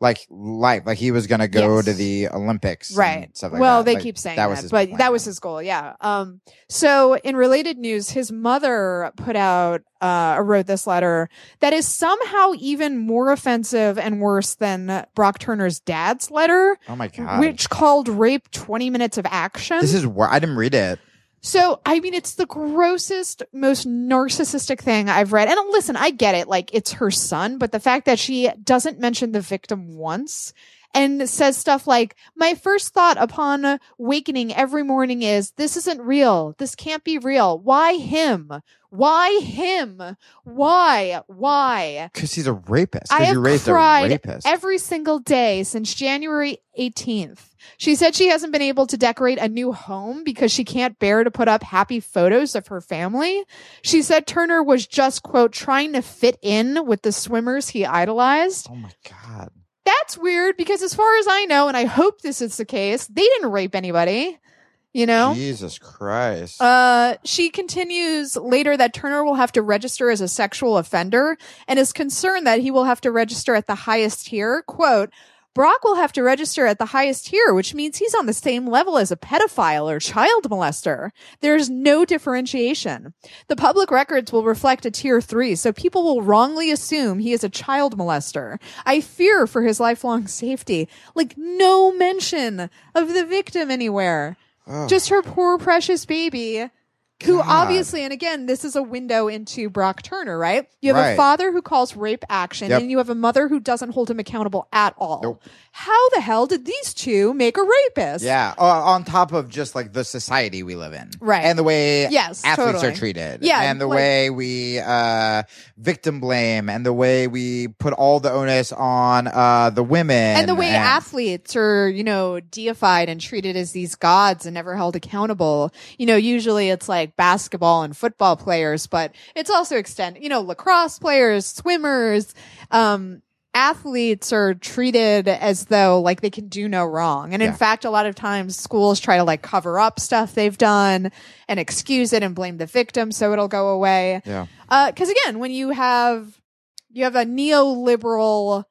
life. Like he was going to go to the Olympics, right? And stuff like that. They keep saying that but plan. That was his goal. Yeah. So in related news, his mother put out wrote this letter that is somehow even more offensive and worse than Brock Turner's dad's letter. Oh my god! Which called rape 20 minutes of action. This is I didn't read it. So, I mean, it's the grossest, most narcissistic thing I've read. And listen, I get it. Like, it's her son. But the fact that she doesn't mention the victim once and says stuff like, my first thought upon wakening every morning is, this isn't real. This can't be real. Why him? Why him? Why? Why? Because he's a rapist. I have cried every single day since January 18th. She said she hasn't been able to decorate a new home because she can't bear to put up happy photos of her family. She said Turner was just, quote, trying to fit in with the swimmers he idolized. Oh, my God. That's weird because as far as I know, and I hope this is the case, they didn't rape anybody. You know? Jesus Christ. She continues later that Turner will have to register as a sexual offender and is concerned that he will have to register at the highest tier. Quote, Brock will have to register at the highest tier, which means he's on the same level as a pedophile or child molester. There's no differentiation. The public records will reflect a tier 3, so people will wrongly assume he is a child molester. I fear for his lifelong safety. Like, no mention of the victim anywhere. Oh. Just her poor, precious baby. who obviously, and again, this is a window into Brock Turner, right? You have a father who calls rape action, and you have a mother who doesn't hold him accountable at all. Nope. How the hell did these two make a rapist? Yeah, on top of just like the society we live in. Right. And the way athletes are treated. Yeah. And the way we victim blame, and the way we put all the onus on the women. And the way athletes are, you know, deified and treated as these gods and never held accountable. You know, usually it's like basketball and football players, but it's also extended, you know, lacrosse players, swimmers, athletes are treated as though like they can do no wrong. And in fact, a lot of times schools try to like cover up stuff they've done and excuse it and blame the victim so it'll go away. Yeah. 'Cause again, when you have a neoliberal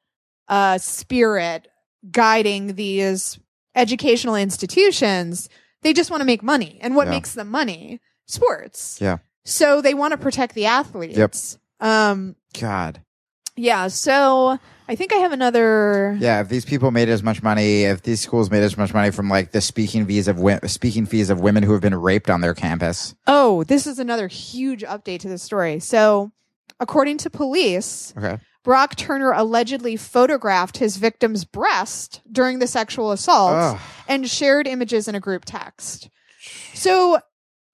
spirit guiding these educational institutions, they just want to make money. And what makes them money? Sports. Yeah. So they want to protect the athletes. Yep. God. Yeah. So I think I have another. Yeah. If these people made as much money, if these schools made as much money from like the speaking fees of women who have been raped on their campus. Oh, this is another huge update to the story. So according to police, Brock Turner allegedly photographed his victim's breast during the sexual assault and shared images in a group text. So,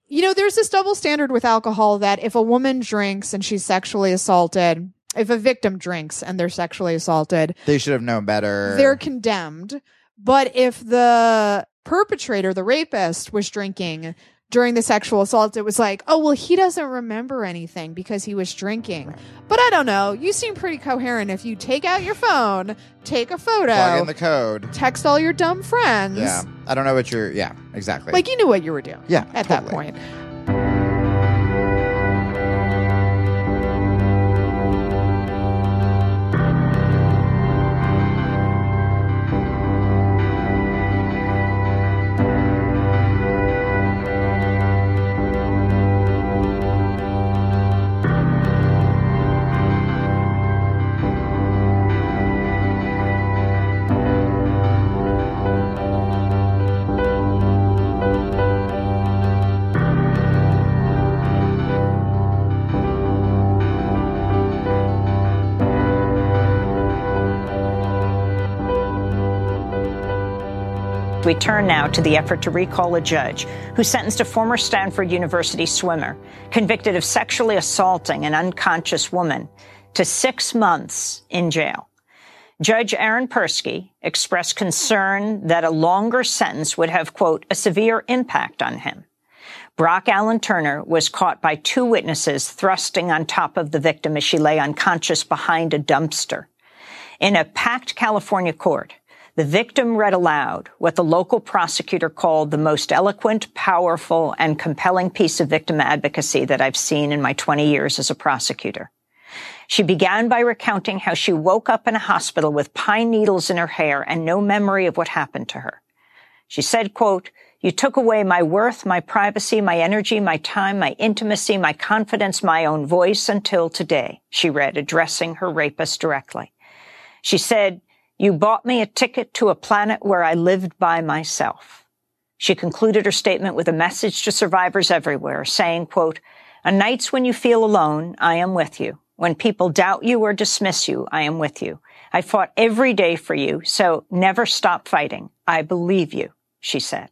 you know, there's this double standard with alcohol that if a woman drinks and she's sexually assaulted, if a victim drinks and they're sexually assaulted, they should have known better. They're condemned. But if the perpetrator, the rapist, was drinking during the sexual assault, it was like, oh, well, he doesn't remember anything because he was drinking. But I don't know. You seem pretty coherent. If you take out your phone, take a photo, plug in the code, text all your dumb friends. Yeah. I don't know what you're... Yeah, exactly. Like, you knew what you were doing at that point. We turn now to the effort to recall a judge who sentenced a former Stanford University swimmer convicted of sexually assaulting an unconscious woman to 6 months in jail. Judge Aaron Persky expressed concern that a longer sentence would have, quote, a severe impact on him. Brock Allen Turner was caught by two witnesses thrusting on top of the victim as she lay unconscious behind a dumpster. In a packed California court, the victim read aloud what the local prosecutor called the most eloquent, powerful, and compelling piece of victim advocacy that I've seen in my 20 years as a prosecutor. She began by recounting how she woke up in a hospital with pine needles in her hair and no memory of what happened to her. She said, quote, "You took away my worth, my privacy, my energy, my time, my intimacy, my confidence, my own voice until today," she read, addressing her rapist directly. She said, "You bought me a ticket to a planet where I lived by myself." She concluded her statement with a message to survivors everywhere, saying, quote, "On nights when you feel alone, I am with you. When people doubt you or dismiss you, I am with you. I fought every day for you, so never stop fighting. I believe you," she said.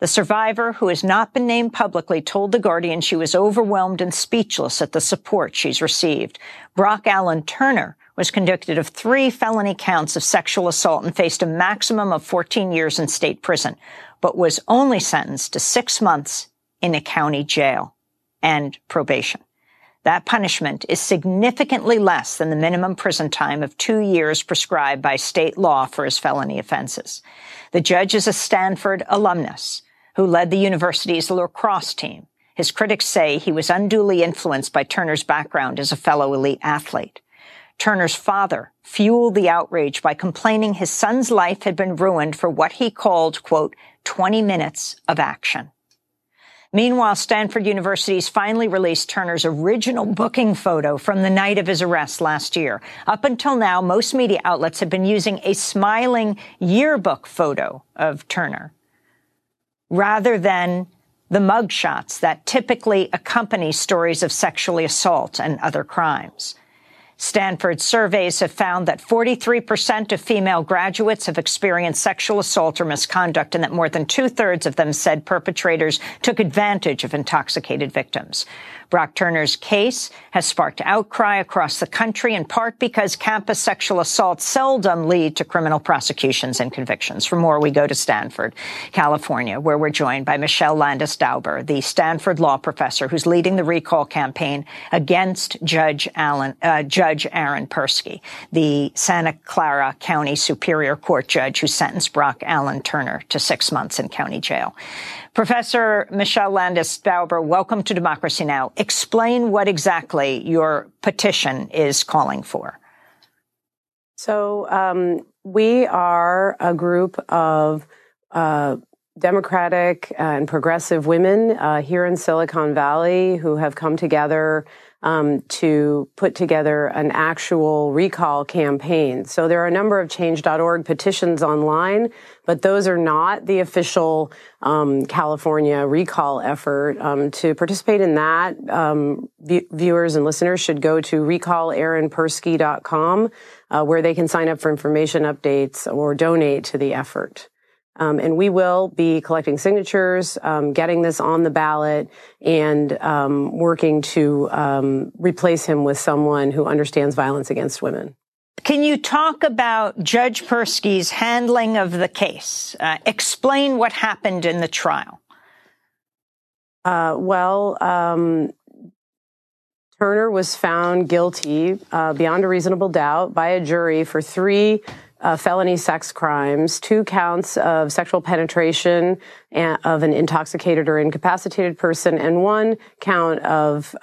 The survivor, who has not been named publicly, told The Guardian she was overwhelmed and speechless at the support she's received. Brock Allen Turner was convicted of 3 felony counts of sexual assault and faced a maximum of 14 years in state prison, but was only sentenced to 6 months in a county jail and probation. That punishment is significantly less than the minimum prison time of 2 years prescribed by state law for his felony offenses. The judge is a Stanford alumnus who led the university's lacrosse team. His critics say he was unduly influenced by Turner's background as a fellow elite athlete. Turner's father fueled the outrage by complaining his son's life had been ruined for what he called, quote, 20 minutes of action. Meanwhile, Stanford University's finally released Turner's original booking photo from the night of his arrest last year. Up until now, most media outlets had been using a smiling yearbook photo of Turner rather than the mugshots that typically accompany stories of sexual assault and other crimes. Stanford surveys have found that 43% of female graduates have experienced sexual assault or misconduct, and that more than two-thirds of them said perpetrators took advantage of intoxicated victims. Brock Turner's case has sparked outcry across the country, in part because campus sexual assaults seldom lead to criminal prosecutions and convictions. For more, we go to Stanford, California, where we're joined by Michelle Landis Dauber, the Stanford law professor who's leading the recall campaign against Judge Aaron Persky, the Santa Clara County Superior Court judge who sentenced Brock Allen Turner to 6 months in county jail. Professor Michelle Landis Dauber, welcome to Democracy Now! Explain what exactly your petition is calling for. So we are a group of Democratic and progressive women here in Silicon Valley who have come together to put together an actual recall campaign. So there are a number of change.org petitions online, but those are not the official California recall effort. To participate in that, viewers and listeners should go to RecallAaronPersky.com, where they can sign up for information updates or donate to the effort. And we will be collecting signatures, getting this on the ballot, and working to replace him with someone who understands violence against women. Can you talk about Judge Persky's handling of the case? Explain what happened in the trial. Turner was found guilty beyond a reasonable doubt by a jury for three felony sex crimes, 2 counts of sexual penetration of an intoxicated or incapacitated person, and 1 count of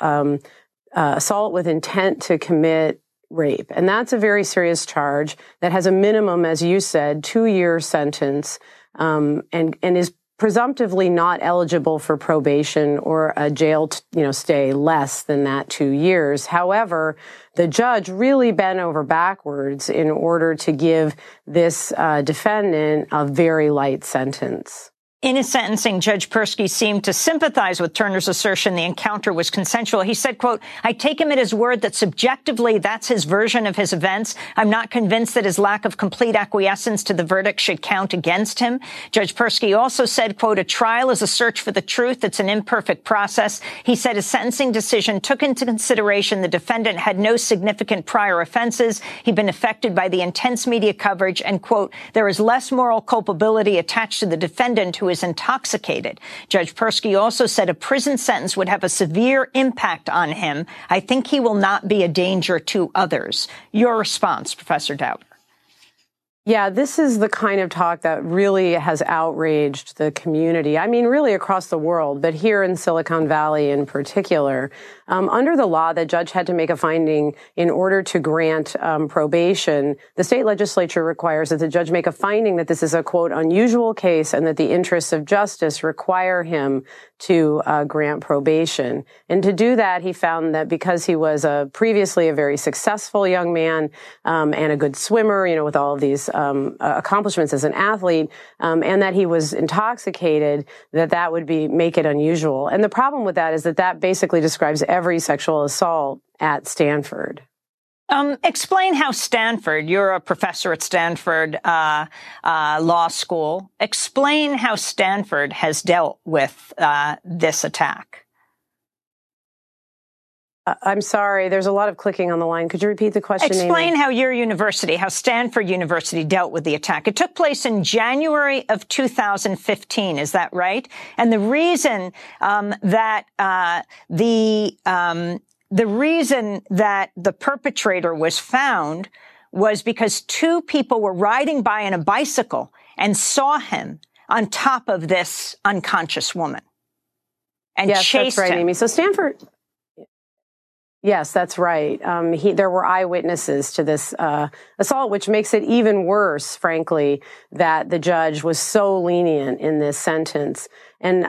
assault with intent to commit rape. And that's a very serious charge that has a minimum, as you said, 2-year sentence, and is presumptively not eligible for probation or a jail, stay less than that 2 years. However, the judge really bent over backwards in order to give this defendant a very light sentence. In his sentencing, Judge Persky seemed to sympathize with Turner's assertion the encounter was consensual. He said, quote, "I take him at his word that subjectively that's his version of his events. I'm not convinced that his lack of complete acquiescence to the verdict should count against him." Judge Persky also said, quote, "A trial is a search for the truth. It's an imperfect process." He said his sentencing decision took into consideration the defendant had no significant prior offenses. He'd been affected by the intense media coverage, and, quote, "There is less moral culpability attached to the defendant who is intoxicated." Judge Persky also said a prison sentence would have a severe impact on him. "I think he will not be a danger to others." Your response, Professor Dauber? Yeah, this is the kind of talk that really has outraged the community. I mean, really across the world, but here in Silicon Valley in particular. Under the law, the judge had to make a finding in order to grant probation. The state legislature requires that the judge make a finding that this is a, quote, unusual case and that the interests of justice require him to grant probation. And to do that, he found that because he was previously a very successful young man and a good swimmer, with all of these accomplishments as an athlete, and that he was intoxicated, that would make it unusual. And the problem with that is that basically describes every sexual assault at Stanford. Explain how Stanford, you're a professor at Stanford Law School, explain how Stanford has dealt with this attack. I'm sorry, there's a lot of clicking on the line. Could you repeat the question? Explain how your university, how Stanford University, dealt with the attack. It took place in January of 2015, is that right? And the reason that the perpetrator was found was because 2 people were riding by on a bicycle and saw him on top of this unconscious woman and chased him. Yes, that's right, Amy. So Stanford... Yes, that's right. There were eyewitnesses to this assault, which makes it even worse, frankly, that the judge was so lenient in this sentence. And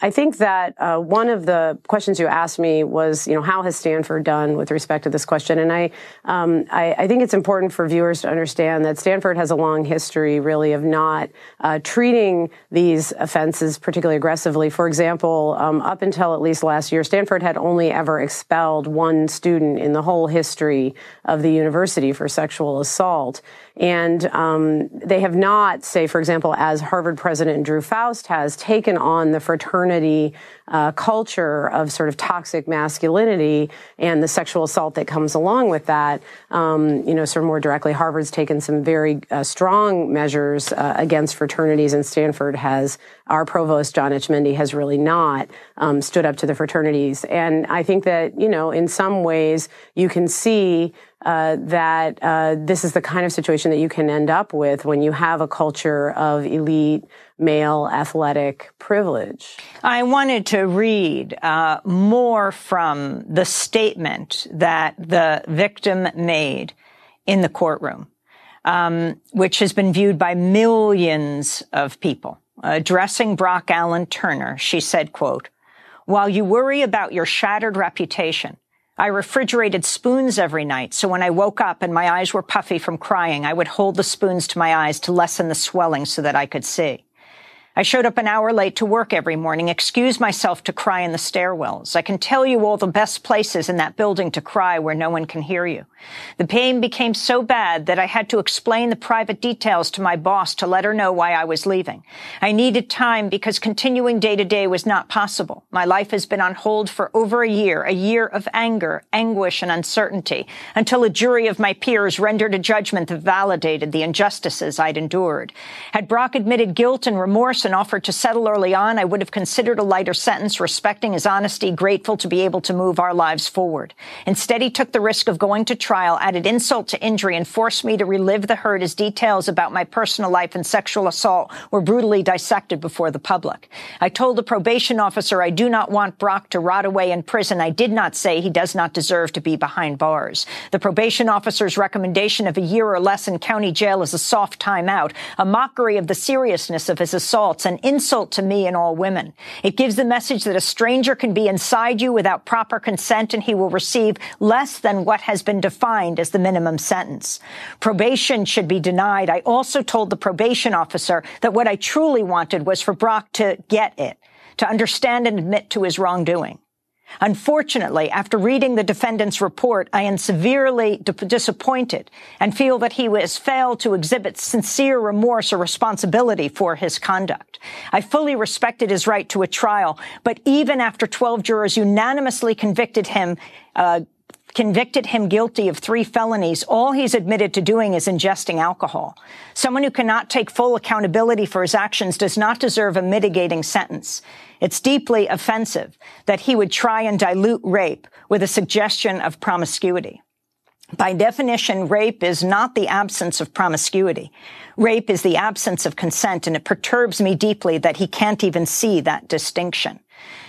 I think that one of the questions you asked me was, you know, how has Stanford done with respect to this question? And I think it's important for viewers to understand that Stanford has a long history, really, of not treating these offenses particularly aggressively. For example, up until at least last year, Stanford had only ever expelled one student in the whole history of the university for sexual assault. And they have not, say, for example, as Harvard President Drew Faust has, taken on the fraternity culture of sort of toxic masculinity and the sexual assault that comes along with that. You know, sort of more directly, Harvard's taken some very strong measures against fraternities, and Stanford has, our provost, John Etchemendy, has really not stood up to the fraternities. And I think that, you know, in some ways you can see that this is the kind of situation that you can end up with when you have a culture of elite male athletic privilege. I wanted to read more from the statement that the victim made in the courtroom, which has been viewed by millions of people. Addressing Brock Allen Turner, she said, quote, "While you worry about your shattered reputation, I refrigerated spoons every night, so when I woke up and my eyes were puffy from crying, I would hold the spoons to my eyes to lessen the swelling so that I could see. I showed up an hour late to work every morning, excused myself to cry in the stairwells. I can tell you all the best places in that building to cry where no one can hear you. The pain became so bad that I had to explain the private details to my boss to let her know why I was leaving. I needed time because continuing day to day was not possible. My life has been on hold for over a year of anger, anguish, and uncertainty, until a jury of my peers rendered a judgment that validated the injustices I'd endured. Had Brock admitted guilt and remorse and offered to settle early on, I would have considered a lighter sentence, respecting his honesty, grateful to be able to move our lives forward. Instead, he took the risk of going to trial, added insult to injury, and forced me to relive the hurt as details about my personal life and sexual assault were brutally dissected before the public. I told the probation officer I do not want Brock to rot away in prison. I did not say he does not deserve to be behind bars. The probation officer's recommendation of a year or less in county jail is a soft time out, a mockery of the seriousness of his assault, an insult to me and all women. It gives the message that a stranger can be inside you without proper consent and he will receive less than what has been defined as the minimum sentence. Probation should be denied. I also told the probation officer that what I truly wanted was for Brock to get it, to understand and admit to his wrongdoing. Unfortunately, after reading the defendant's report, I am severely disappointed and feel that he has failed to exhibit sincere remorse or responsibility for his conduct. I fully respected his right to a trial, but even after 12 jurors unanimously convicted him guilty of 3 felonies, all he's admitted to doing is ingesting alcohol. Someone who cannot take full accountability for his actions does not deserve a mitigating sentence. It's deeply offensive that he would try and dilute rape with a suggestion of promiscuity. By definition, rape is not the absence of promiscuity. Rape is the absence of consent, and it perturbs me deeply that he can't even see that distinction,"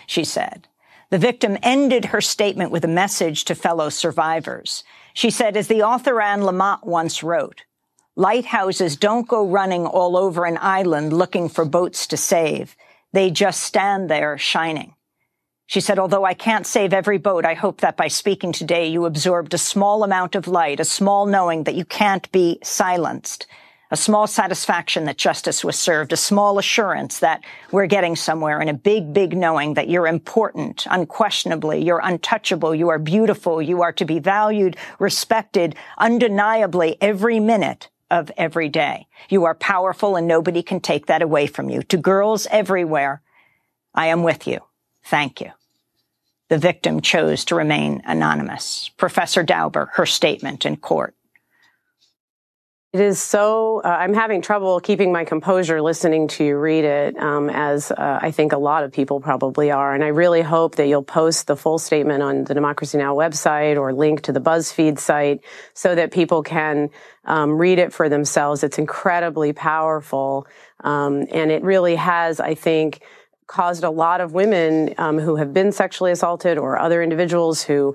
she said. The victim ended her statement with a message to fellow survivors. She said, as the author Anne Lamott once wrote, "Lighthouses don't go running all over an island looking for boats to save. They just stand there shining." She said, "Although I can't save every boat, I hope that by speaking today you absorbed a small amount of light, a small knowing that you can't be silenced, a small satisfaction that justice was served, a small assurance that we're getting somewhere, and a big, big knowing that you're important, unquestionably, you're untouchable, you are beautiful, you are to be valued, respected, undeniably every minute of every day. You are powerful and nobody can take that away from you. To girls everywhere, I am with you. Thank you." The victim chose to remain anonymous. Professor Dauber, her statement in court. It is so, I'm having trouble keeping my composure listening to you read it, as I think a lot of people probably are. And I really hope that you'll post the full statement on the Democracy Now! website or link to the BuzzFeed site so that people can read it for themselves. It's incredibly powerful. And it really has, I think, caused a lot of women who have been sexually assaulted or other individuals who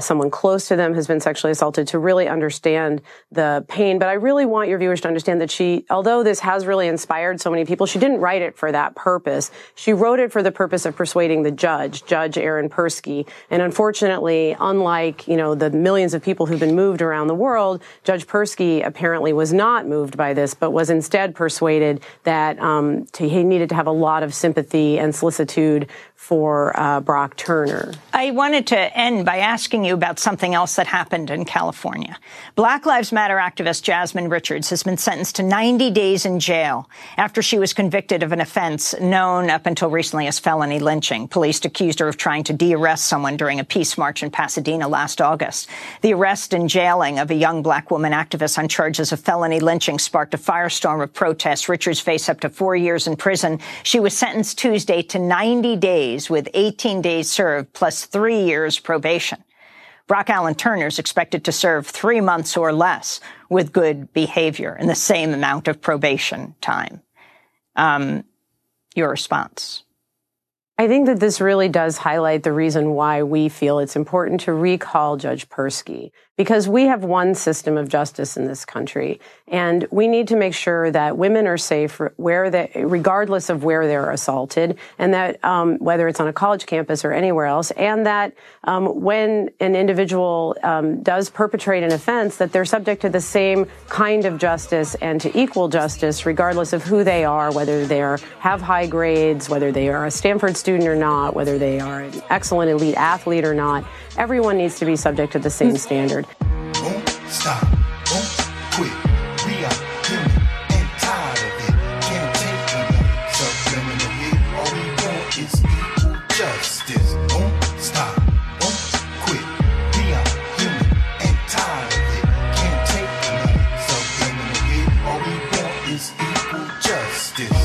someone close to them has been sexually assaulted to really understand the pain. But I really want your viewers to understand that she, although this has really inspired so many people, she didn't write it for that purpose. She wrote it for the purpose of persuading the judge, Judge Aaron Persky. And unfortunately, unlike, you know, the millions of people who've been moved around the world, Judge Persky apparently was not moved by this, but was instead persuaded that he needed to have a lot of sympathy and solicitude for Brock Turner. I wanted to end by asking you about something else that happened in California. Black Lives Matter activist Jasmine Richards has been sentenced to 90 days in jail after she was convicted of an offense known up until recently as felony lynching. Police accused her of trying to de-arrest someone during a peace march in Pasadena last August. The arrest and jailing of a young black woman activist on charges of felony lynching sparked a firestorm of protests. Richards faced up to 4 years in prison. She was sentenced Tuesday to 90 days with 18 days served plus 3 years probation. Brock Allen Turner is expected to serve 3 months or less with good behavior and the same amount of probation time. Your response? I think that this really does highlight the reason why we feel it's important to recall Judge Persky, because we have one system of justice in this country, and we need to make sure that women are safe where they, regardless of where they're assaulted, and that whether it's on a college campus or anywhere else, and that when an individual does perpetrate an offense, that they're subject to the same kind of justice and to equal justice, regardless of who they are, whether they have high grades, whether they are a Stanford student or not, whether they are an excellent elite athlete or not. Everyone needs to be subject to the same standard. Won't stop, won't quit. We are human and tired of it. Can't take another subliminal hit. All we want is equal justice. Won't stop, won't quit. We are human and tired of it. Can't take another subliminal hit. All we want is equal justice.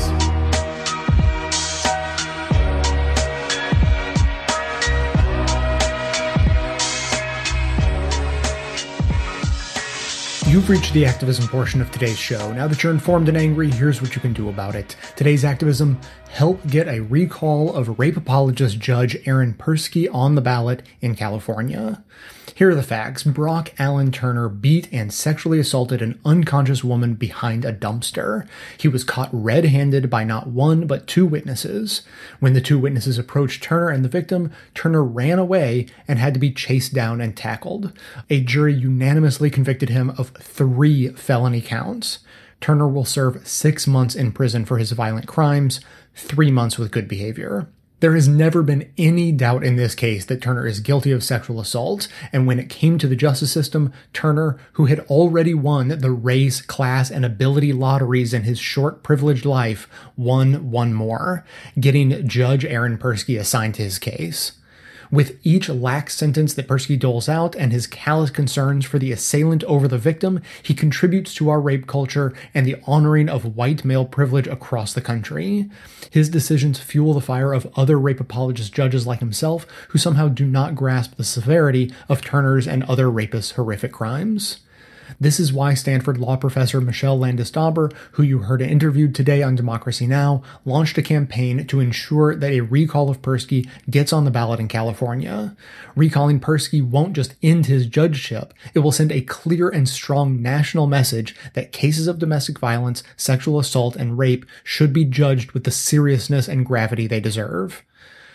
You've reached the activism portion of today's show. Now that you're informed and angry, here's what you can do about it. Today's activism: help get a recall of rape apologist Judge Aaron Persky on the ballot in California. Here are the facts. Brock Allen Turner beat and sexually assaulted an unconscious woman behind a dumpster. He was caught red-handed by not one, but two witnesses. When the two witnesses approached Turner and the victim, Turner ran away and had to be chased down and tackled. A jury unanimously convicted him of 3 felony counts. Turner will serve 6 months in prison for his violent crimes, 3 months with good behavior. There has never been any doubt in this case that Turner is guilty of sexual assault, and when it came to the justice system, Turner, who had already won the race, class, and ability lotteries in his short, privileged life, won one more, getting Judge Aaron Persky assigned to his case. With each lax sentence that Persky doles out and his callous concerns for the assailant over the victim, he contributes to our rape culture and the honoring of white male privilege across the country. His decisions fuel the fire of other rape apologist judges like himself who somehow do not grasp the severity of Turner's and other rapists' horrific crimes. This is why Stanford law professor Michelle Landis Dauber, who you heard interviewed today on Democracy Now!, launched a campaign to ensure that a recall of Persky gets on the ballot in California. Recalling Persky won't just end his judgeship, it will send a clear and strong national message that cases of domestic violence, sexual assault, and rape should be judged with the seriousness and gravity they deserve.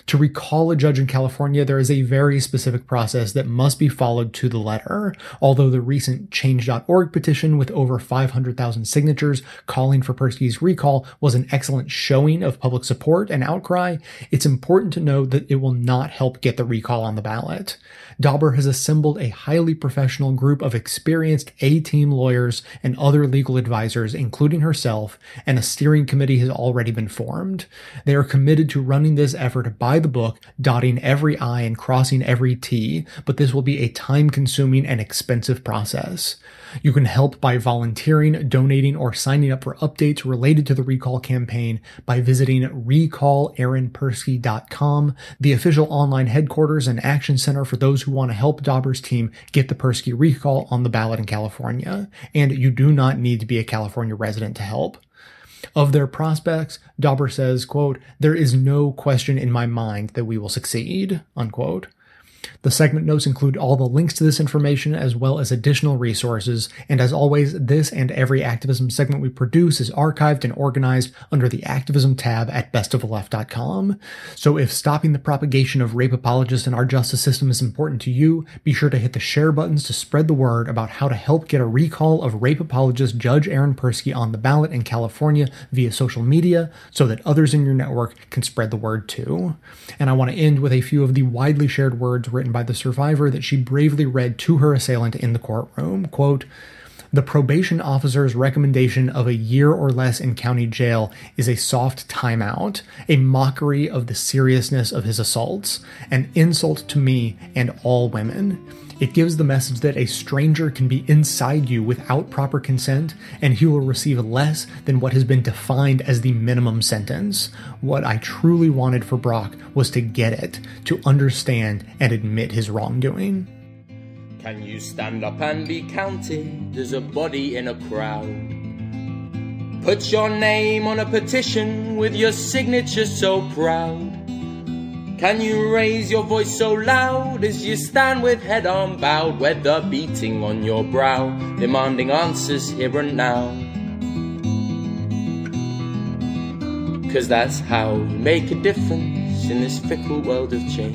To recall a judge in California, there is a very specific process that must be followed to the letter, although the recent Change.org petition with over 500,000 signatures calling for Persky's recall was an excellent showing of public support and outcry, it's important to note that it will not help get the recall on the ballot. Dauber has assembled a highly professional group of experienced A-team lawyers and other legal advisors, including herself, and a steering committee has already been formed. They are committed to running this effort by the book, dotting every I and crossing every T, but this will be a time-consuming and expensive process. You can help by volunteering, donating, or signing up for updates related to the recall campaign by visiting RecallAaronPersky.com, the official online headquarters and action center for those who want to help Dauber's team get the Persky recall on the ballot in California. And you do not need to be a California resident to help. Of their prospects, Dauber says, quote, "There is no question in my mind that we will succeed," unquote. The segment notes include all the links to this information as well as additional resources, and as always, this and every activism segment we produce is archived and organized under the activism tab at bestoftheleft.com. So if stopping the propagation of rape apologists in our justice system is important to you, be sure to hit the share buttons to spread the word about how to help get a recall of rape apologist Judge Aaron Persky on the ballot in California via social media so that others in your network can spread the word too. And I want to end with a few of the widely shared words written by the survivor that she bravely read to her assailant in the courtroom. Quote, "The probation officer's recommendation of a year or less in county jail is a soft timeout, a mockery of the seriousness of his assaults, an insult to me and all women. It gives the message that a stranger can be inside you without proper consent, and he will receive less than what has been defined as the minimum sentence. What I truly wanted for Brock was to get it, to understand and admit his wrongdoing." Can you stand up and be counted as a body in a crowd? Put your name on a petition with your signature so proud. Can you raise your voice so loud as you stand with head unbowed, weather beating on your brow, demanding answers here and now? 'Cause that's how you make a difference in this fickle world of change.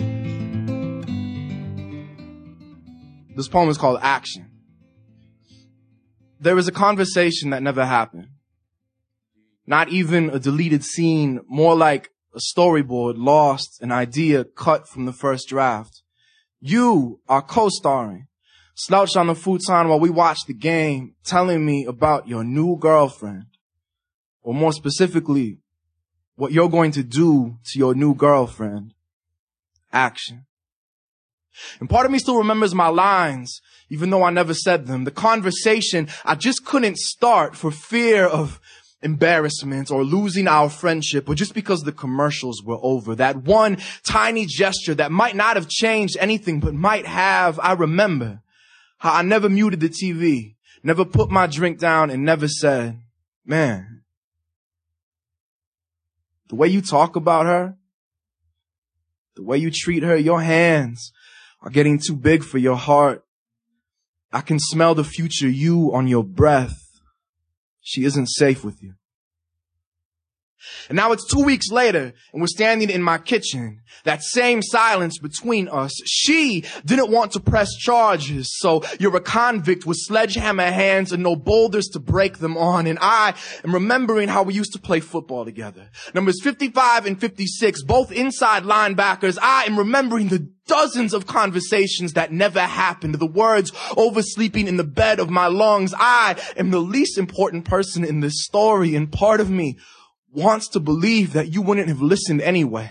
This poem is called Action. There was a conversation that never happened. Not even a deleted scene, more like a storyboard lost, an idea cut from the first draft. You are co-starring, slouched on the futon while we watch the game, telling me about your new girlfriend, or more specifically, what you're going to do to your new girlfriend. Action. And part of me still remembers my lines, even though I never said them. The conversation I just couldn't start for fear of embarrassment or losing our friendship, or just because the commercials were over. That one tiny gesture that might not have changed anything, but might have. I remember how I never muted the TV, never put my drink down, and never said, "Man, the way you talk about her, the way you treat her, your hands are getting too big for your heart. I can smell the future you on your breath. She isn't safe with you." And now it's 2 weeks later, and we're standing in my kitchen. That same silence between us. She didn't want to press charges, so you're a convict with sledgehammer hands and no boulders to break them on. And I am remembering how we used to play football together. Numbers 55 and 56, both inside linebackers. I am remembering the dozens of conversations that never happened, the words oversleeping in the bed of my lungs. I am the least important person in this story, and part of me wants to believe that you wouldn't have listened anyway,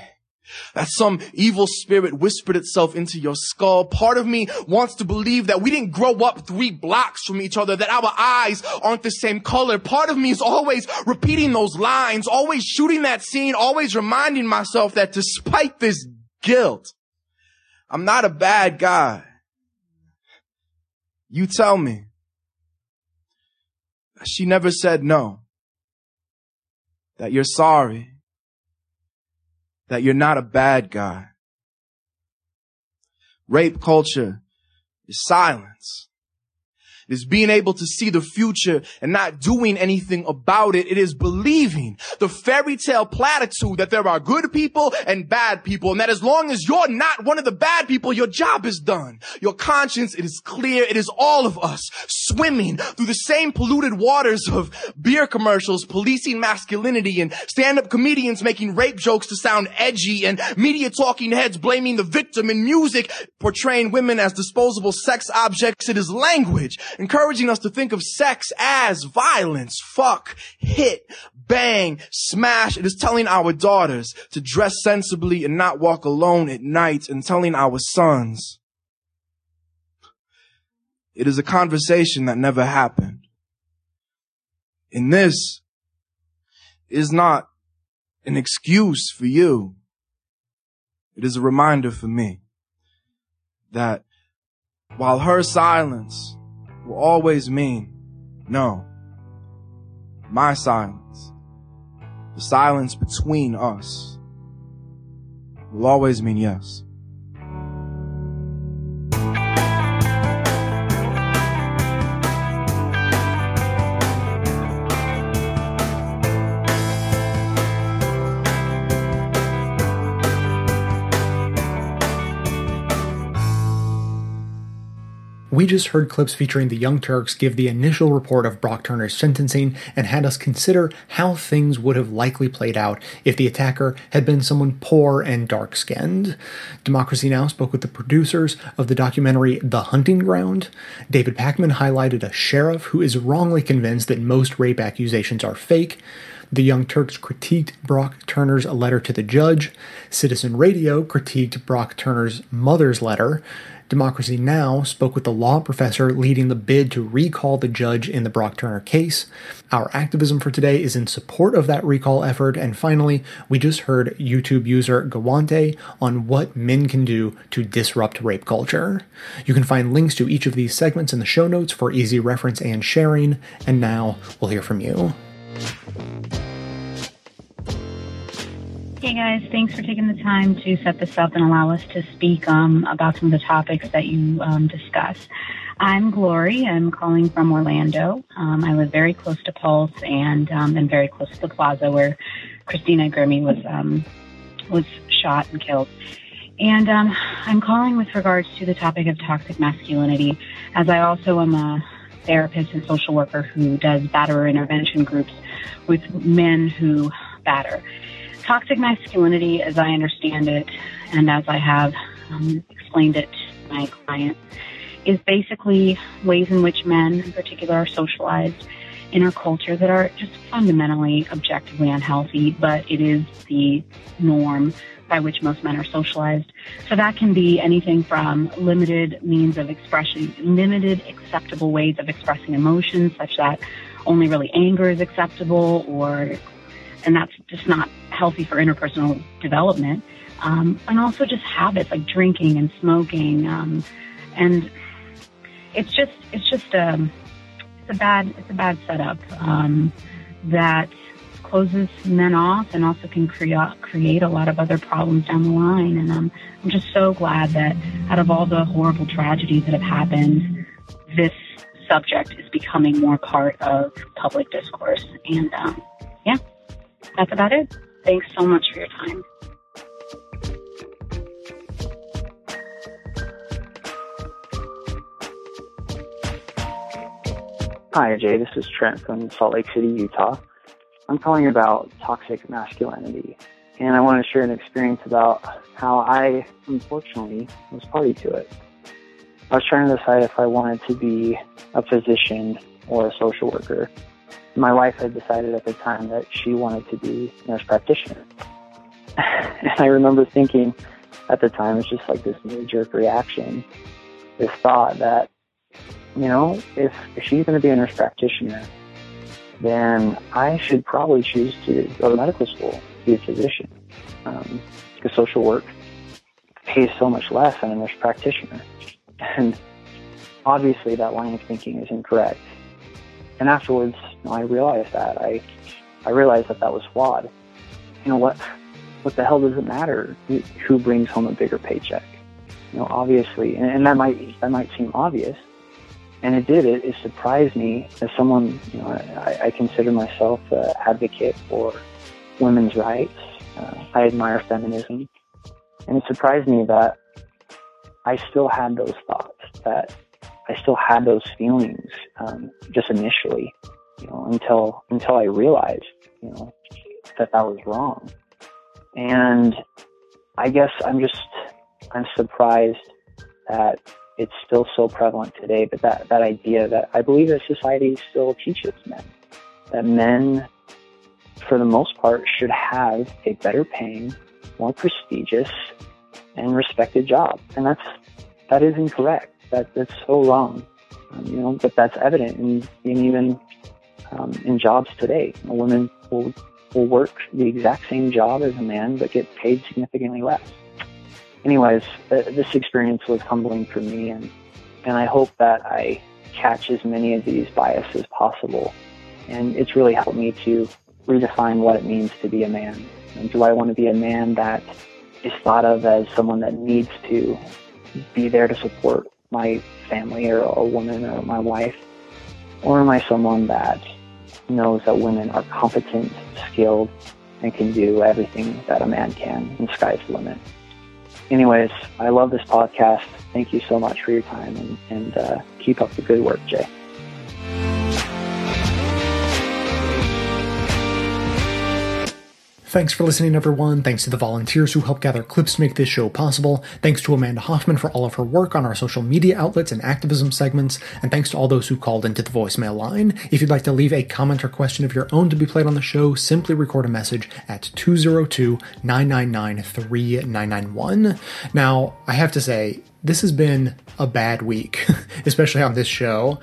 that some evil spirit whispered itself into your skull. Part of me wants to believe that we didn't grow up 3 blocks from each other, that our eyes aren't the same color. Part of me is always repeating those lines, always shooting that scene, always reminding myself that despite this guilt, I'm not a bad guy. You tell me. She never said no. That you're sorry. That you're not a bad guy. Rape culture is silence. It is being able to see the future and not doing anything about it. It is believing the fairy tale platitude that there are good people and bad people, and that as long as you're not one of the bad people, your job is done. Your conscience, it is clear. It is all of us swimming through the same polluted waters of beer commercials policing masculinity, and stand-up comedians making rape jokes to sound edgy, and media talking heads blaming the victim, and music portraying women as disposable sex objects. It is language encouraging us to think of sex as violence. Fuck, hit, bang, smash. It is telling our daughters to dress sensibly and not walk alone at night, and telling our sons. It is a conversation that never happened. And this is not an excuse for you. It is a reminder for me that while her silence will always mean no, my silence the silence between us will always mean yes. We just heard clips featuring the Young Turks give the initial report of Brock Turner's sentencing and had us consider how things would have likely played out if the attacker had been someone poor and dark-skinned. Democracy Now! Spoke with the producers of the documentary The Hunting Ground. David Pakman highlighted a sheriff who is wrongly convinced that most rape accusations are fake. The Young Turks critiqued Brock Turner's letter to the judge. Citizen Radio critiqued Brock Turner's mother's letter. Democracy Now! Spoke with the law professor leading the bid to recall the judge in the Brock Turner case. Our activism for today is in support of that recall effort. And finally, we just heard YouTube user Guante on what men can do to disrupt rape culture. You can find links to each of these segments in the show notes for easy reference and sharing. And now we'll hear from you. Hey guys, thanks for taking the time to set this up and allow us to speak about some of the topics that you discuss. I'm Glory. I'm calling from Orlando. I live very close to Pulse and very close to the plaza where Christina Grimmie was shot and killed. And I'm calling with regards to the topic of toxic masculinity, as I also am a therapist and social worker who does batterer intervention groups with men who batter. Toxic masculinity, as I understand it, and as I have explained it to my client, is basically ways in which men, in particular, are socialized in our culture that are just fundamentally, objectively unhealthy, but it is the norm by which most men are socialized. So that can be anything from limited means of expression, limited acceptable ways of expressing emotions, such that only really anger is acceptable, and that's just not healthy for interpersonal development. And also just habits like drinking and smoking. And it's a bad setup that closes men off and also can create a lot of other problems down the line. And I'm just so glad that out of all the horrible tragedies that have happened, this subject is becoming more part of public discourse. And yeah. That's about it. Thanks so much for your time. Hi, Ajay. This is Trent from Salt Lake City, Utah. I'm calling about toxic masculinity, and I want to share an experience about how I, unfortunately, was party to it. I was trying to decide if I wanted to be a physician or a social worker. My wife had decided at the time that she wanted to be a nurse practitioner. And I remember thinking at the time, it's just like this knee-jerk reaction, this thought that, you know, if she's going to be a nurse practitioner, then I should probably choose to go to medical school, be a physician. Because social work pays so much less than a nurse practitioner. And obviously that line of thinking is incorrect. And afterwards, I realized that. I realized that was flawed. You know, what the hell does it matter who brings home a bigger paycheck? You know, obviously, and that might seem obvious, and it did. It surprised me as someone, you know, I consider myself an advocate for women's rights. I admire feminism. And it surprised me that I still had those thoughts, that I still had those feelings, just initially, you know, until I realized, you know, that was wrong. And I guess I'm surprised that it's still so prevalent today, but that idea that I believe that society still teaches men, that men, for the most part, should have a better paying, more prestigious and respected job. And that is incorrect. That's so wrong, you know, but that's evident in even in jobs today. A woman will work the exact same job as a man, but get paid significantly less. Anyways, this experience was humbling for me, and I hope that I catch as many of these biases as possible. And it's really helped me to redefine what it means to be a man. And do I want to be a man that is thought of as someone that needs to be there to support my family or a woman or my wife? Or am I someone that knows that women are competent, skilled, and can do everything that a man can, and sky's the limit? Anyways, I love this podcast. Thank you so much for your time, and keep up the good work, Jay. Thanks for listening, everyone. Thanks to the volunteers who helped gather clips to make this show possible. Thanks to Amanda Hoffman for all of her work on our social media outlets and activism segments. And thanks to all those who called into the voicemail line. If you'd like to leave a comment or question of your own to be played on the show, simply record a message at 202-999-3991. Now, I have to say, this has been a bad week, especially on this show.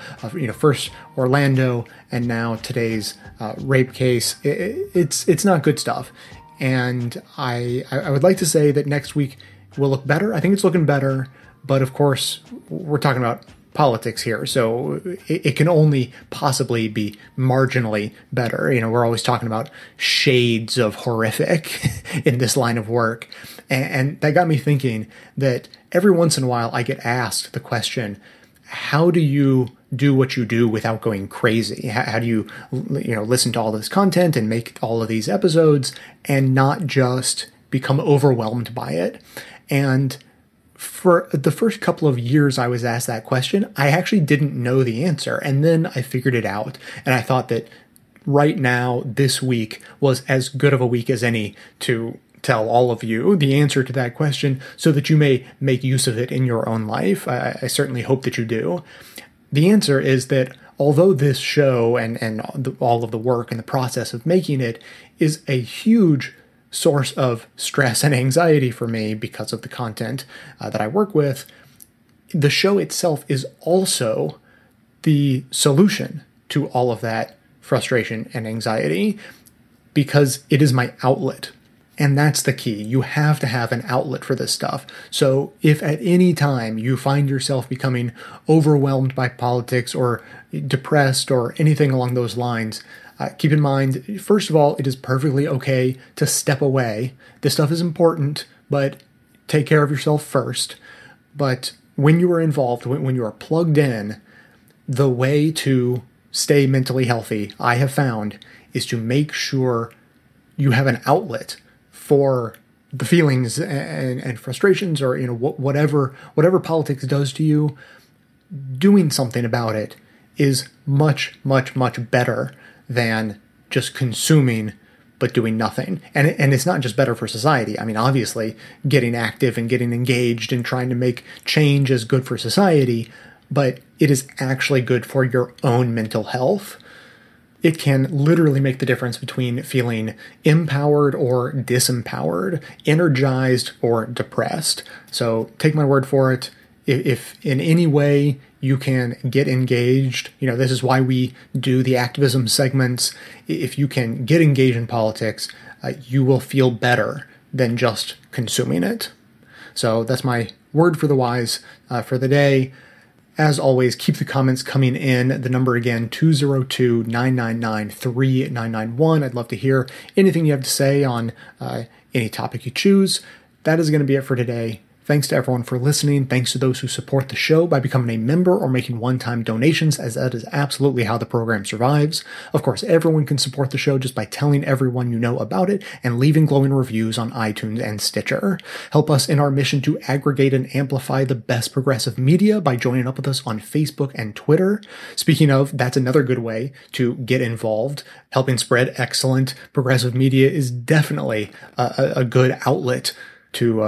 First Orlando, and now today's rape case. It's not good stuff. And I would like to say that next week will look better. I think it's looking better, but of course we're talking about politics here, so it can only possibly be marginally better. We're always talking about shades of horrific in this line of work, and that got me thinking that every once in a while I get asked the question, how do you do what you do without going crazy? How do you, listen to all this content and make all of these episodes and not just become overwhelmed by it? And for the first couple of years I was asked that question, I actually didn't know the answer. And then I figured it out. And I thought that right now, this week was as good of a week as any to tell all of you the answer to that question so that you may make use of it in your own life. I certainly hope that you do. The answer is that although this show and all of the work and the process of making it is a huge source of stress and anxiety for me because of the content that I work with, the show itself is also the solution to all of that frustration and anxiety because it is my outlet. And that's the key. You have to have an outlet for this stuff. So if at any time you find yourself becoming overwhelmed by politics or depressed or anything along those lines, keep in mind, first of all, it is perfectly okay to step away. This stuff is important, but take care of yourself first. But when you are involved, when you are plugged in, the way to stay mentally healthy, I have found, is to make sure you have an outlet for the feelings and frustrations, or whatever politics does to you. Doing something about it is much, much, much better than just consuming but doing nothing. And it's not just better for society. I mean, obviously, getting active and getting engaged and trying to make change is good for society, but it is actually good for your own mental health. It can literally make the difference between feeling empowered or disempowered, energized or depressed. So take my word for it. If in any way you can get engaged, this is why we do the activism segments. If you can get engaged in politics, you will feel better than just consuming it. So that's my word for the wise for the day. As always, keep the comments coming in. The number again, 202-999-3991. I'd love to hear anything you have to say on any topic you choose. That is going to be it for today. Thanks to everyone for listening. Thanks to those who support the show by becoming a member or making one-time donations, as that is absolutely how the program survives. Of course, everyone can support the show just by telling everyone you know about it and leaving glowing reviews on iTunes and Stitcher. Help us in our mission to aggregate and amplify the best progressive media by joining up with us on Facebook and Twitter. Speaking of, that's another good way to get involved. Helping spread excellent progressive media is definitely a good outlet to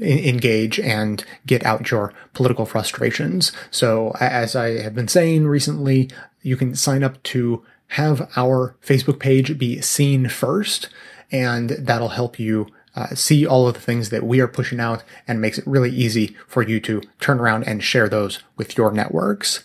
engage and get out your political frustrations. So as I have been saying recently, you can sign up to have our Facebook page be seen first, and that'll help you see all of the things that we are pushing out, and makes it really easy for you to turn around and share those with your networks.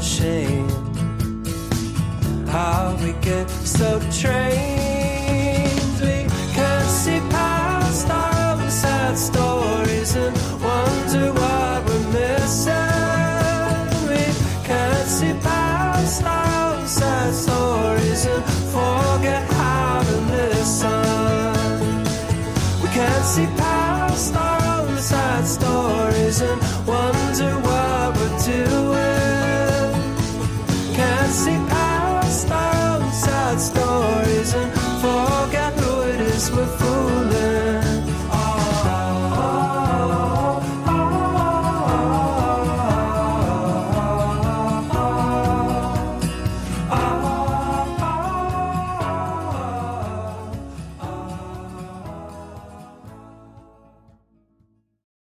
shame how we get so trained, we can't see past our sad stories and wonder what we're missing. We can't see past our sad stories and forget how to listen. We can't see past our sad stories and